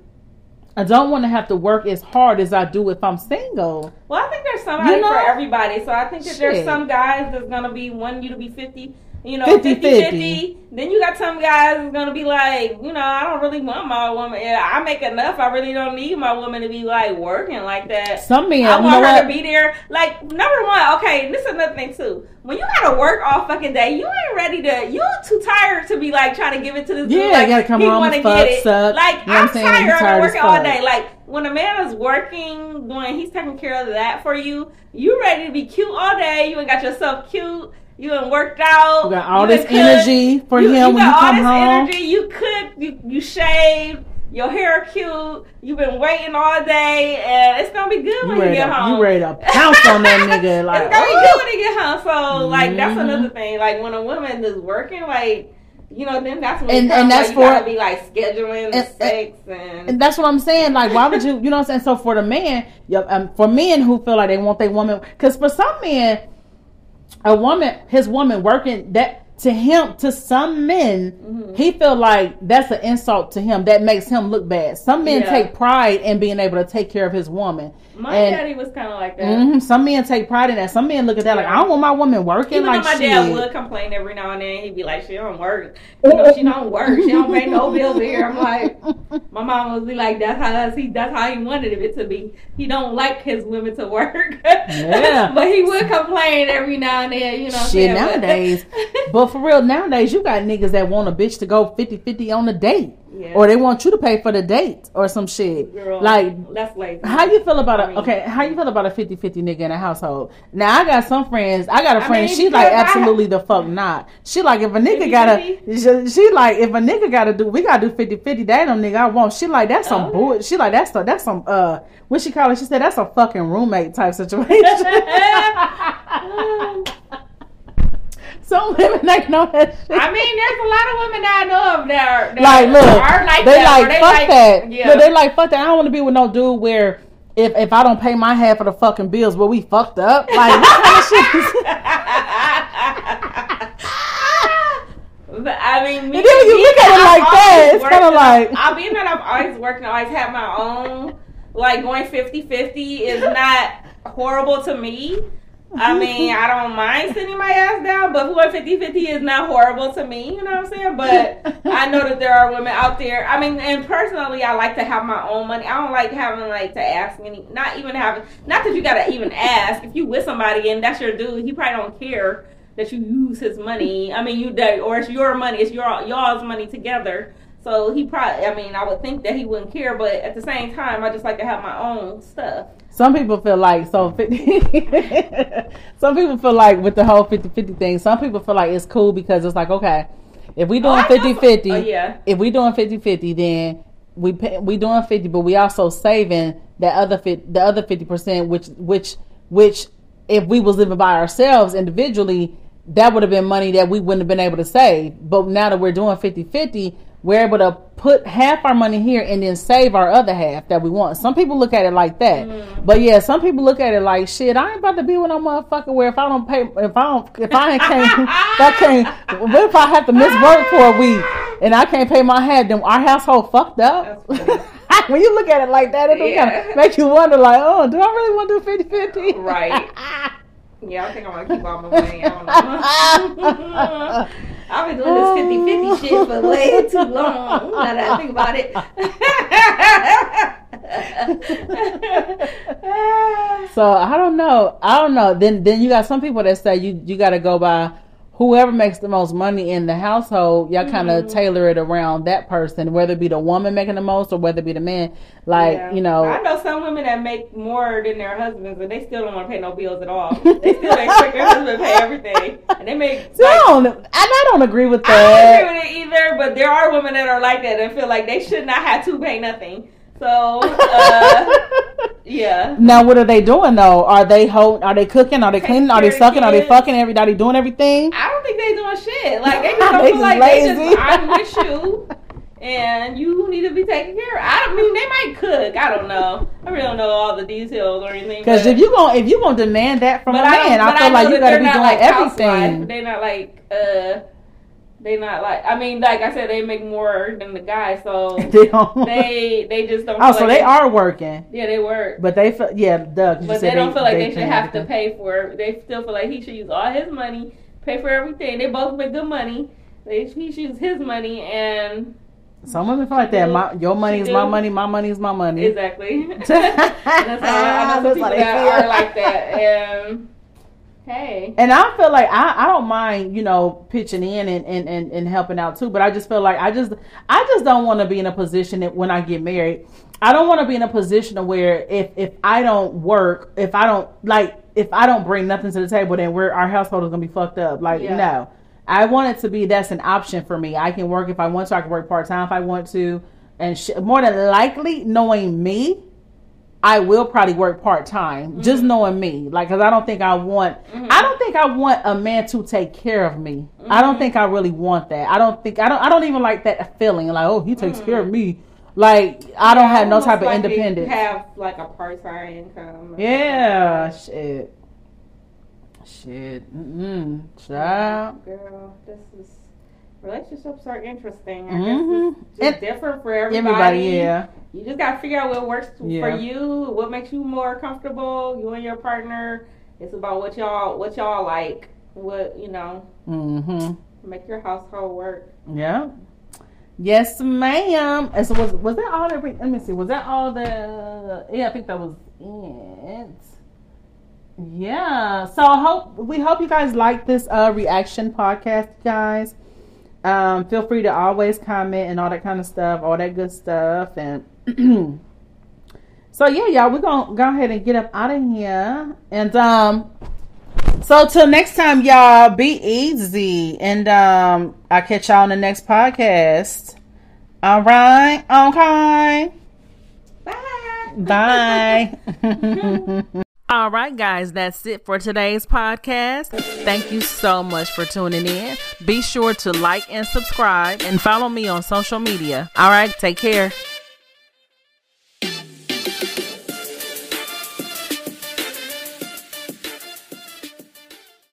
I don't want to have to work as hard as I do if I'm single. Well, I think there's somebody you know? for everybody. So I think that Shit. there's some guys that's going to be wanting you to be fifty. You know, fifty fifty. Then you got some guys who's going to be like, you know, I don't really want my woman. I make enough. I really don't need my woman to be, like, working like that. Some men. I want you know her what? to be there. Like, number one, okay, this is another thing, too. When you got to work all fucking day, you ain't ready to, you too tired to be, like, trying to give it to this yeah, dude. Yeah, like, you got to come home and fuck, suck. Like, you know I'm, I'm tired. I've been working all day. Like, when a man is working, when he's taking care of that for you, you ready to be cute all day. You ain't got yourself cute. You done worked out. You got all you this cooked. energy for you, him you when you come home. You got all this energy. You cook. You, you shave. Your hair cute. You've been waiting all day. And it's going to be good you when you get to, home. You ready to pounce on that nigga. Like, it's going to oh. be good when you get home. So, mm-hmm. like, that's another thing. Like, when a woman is working, like, you know, then that's when and, and that's like, for, you got to be, like, scheduling and, and sex. And, and that's what I'm saying. Like, why would you, you know what I'm saying? So, for the man, um, for men who feel like they want their woman, because for some men, a woman, his woman working, that to him, to some men, mm-hmm. he feel like that's an insult to him. That makes him look bad. Some men yeah. take pride in being able to take care of his woman. My and, daddy was kind of like that. Mm-hmm, some men take pride in that. Some men look at that yeah. like, I don't want my woman working. Even like my shit. dad would complain every now and then. He'd be like, she don't work. You know, she don't work. She don't pay no bills here. I'm like, my mom would be like, that's how that's he, that's how he wanted it to be. He don't like his women to work. Yeah. But he would complain every now and then. You know, shit, nowadays But for real, nowadays you got niggas that want a bitch to go fifty fifty on a date. Yeah. Or they want you to pay for the date or some shit. Girl, like, that's lazy. How you feel about a okay? How you feel about a fifty fifty nigga in a household? Now I got some friends. I got a friend. I mean, she like absolutely I, the fuck not. She like if a nigga gotta. She, she like if a nigga gotta do. We gotta do fifty fifty. That don't nigga I want. She like that's some okay. bullshit. She like that's a, that's some uh. When she called it, she said that's a fucking roommate type situation. Some women ain't know that shit. I mean, there's a lot of women that I know of that are, that like, look, are like they that. Like, they fuck like, that. Yeah. Look, they like, fuck that. I don't want to be with no dude where if, if I don't pay my half of the fucking bills, well, we fucked up. Like, what kind of shit is I mean, me, and then when you me, look at it like that, it's kind of like. I'll be that I've always worked and always had my own. Like, going fifty fifty is not horrible to me. I mean, I don't mind sitting my ass down, but who at fifty fifty is not horrible to me, you know what I'm saying? But I know that there are women out there. I mean, and personally, I like to have my own money. I don't like having, like, to ask any, not even having, not that you got to even ask. If you with somebody and that's your dude, he probably don't care that you use his money. I mean, you do, or it's your money, it's your y'all's money together. So he probably, I mean, I would think that he wouldn't care, but at the same time, I just like to have my own stuff. Some people feel like, so fifty, some people feel like with the whole fifty fifty thing, some people feel like it's cool because it's like, okay, if we doing fifty fifty, oh, oh, yeah. if we doing fifty fifty, then we pay, we doing fifty, but we also saving that other fit, the other fifty percent, which, which, which if we was living by ourselves individually, that would have been money that we wouldn't have been able to save. But now that we're doing fifty fifty, we're able to put half our money here and then save our other half that we want. Some people look at it like that. Mm. But yeah, some people look at it like, shit, I ain't about to be with no motherfucker where if I don't pay, if I don't, if I ain't can't, if I can't, what if I have to miss work for a week and I can't pay my half, then our household fucked up? When you look at it like that, it yeah. kind of make you wonder like, oh, do I really want to do fifty fifty? Right. Yeah, I think I'm going to keep all my money. I don't know. I've been doing this fifty fifty shit for way too long. Now that I think about it. So, I don't know. I don't know. Then then you got some people that say you, you got to go by whoever makes the most money in the household. Y'all kind of mm-hmm. tailor it around that person, whether it be the woman making the most or whether it be the man. Like, yeah. you know. I know some women that make more than their husbands, but they still don't want to pay no bills at all. They still expect their husband to pay everything. And they make. So like, I, don't, and I don't agree with that. I don't agree with it either, but there are women that are like that and feel like they should not have to pay nothing. So, uh, yeah. Now, what are they doing though? Are they holding? Are they cooking? Are they cleaning? Are they sucking? Are they fucking? Everybody doing everything? I don't think they doing shit. Like they just don't feel like lazy. They just I'm with you, and you need to be taken care of. I mean, they might cook. I don't know. I really don't know all the details or anything. Because if you gonna if you gonna demand that from a man, I, I feel I like you gotta be doing like everything. They're not like. uh They not like I mean like I said they make more than the guy so they don't, they they just don't. Oh, feel so like they, they are working. Yeah, they work. But they feel yeah, duh, but they don't they, feel like they, they should have everything. To pay for it. They still feel like he should use all his money, pay for everything. They both make good money. They he should use his money and. Some women feel like that. My, your money is my money. My money is my money. Exactly. That's how I know some people like, that yeah. are like that and. Hey. And I feel like I, I don't mind, you know, pitching in and, and, and, and helping out too. But I just feel like I just I just don't want to be in a position that when I get married, I don't want to be in a position where if, if I don't work, if I don't like, if I don't bring nothing to the table, then we're our household is gonna be fucked up. Like yeah. no, I want it to be that's an option for me. I can work if I want to. I can work part time if I want to, and sh- more than likely, knowing me. I will probably work part-time, mm-hmm. just knowing me. Like, because I don't think I want... Mm-hmm. I don't think I want a man to take care of me. Mm-hmm. I don't think I really want that. I don't think... I don't I don't even like that feeling. Like, oh, he takes mm-hmm. care of me. Like, I don't yeah, have no type like of independence. You have, like, a part-time income. Yeah, like shit. Shit. Mm-mm. Child. Girl, this is... Relationships are interesting. I mm-hmm. guess it's just it, different for everybody. Everybody, yeah. You just got to figure out what works yeah. for you, what makes you more comfortable, you and your partner. It's about what y'all what y'all like, what, you know, mm-hmm. make your household work. Yeah. Yes, ma'am. And so was, was that all that, let me see, was that all the, yeah, I think that was it. Yeah. So hope we hope you guys like this uh, reaction podcast, guys. Um, feel free to always comment and all that kind of stuff, all that good stuff. And so, yeah, y'all, we're going to go ahead and get up out of here. And um, so till next time, y'all, be easy. And um, I'll catch y'all on the next podcast. All right. Okay. Bye. Bye. All right, guys, that's it for today's podcast. Thank you so much for tuning in. Be sure to like and subscribe and follow me on social media. All right, take care.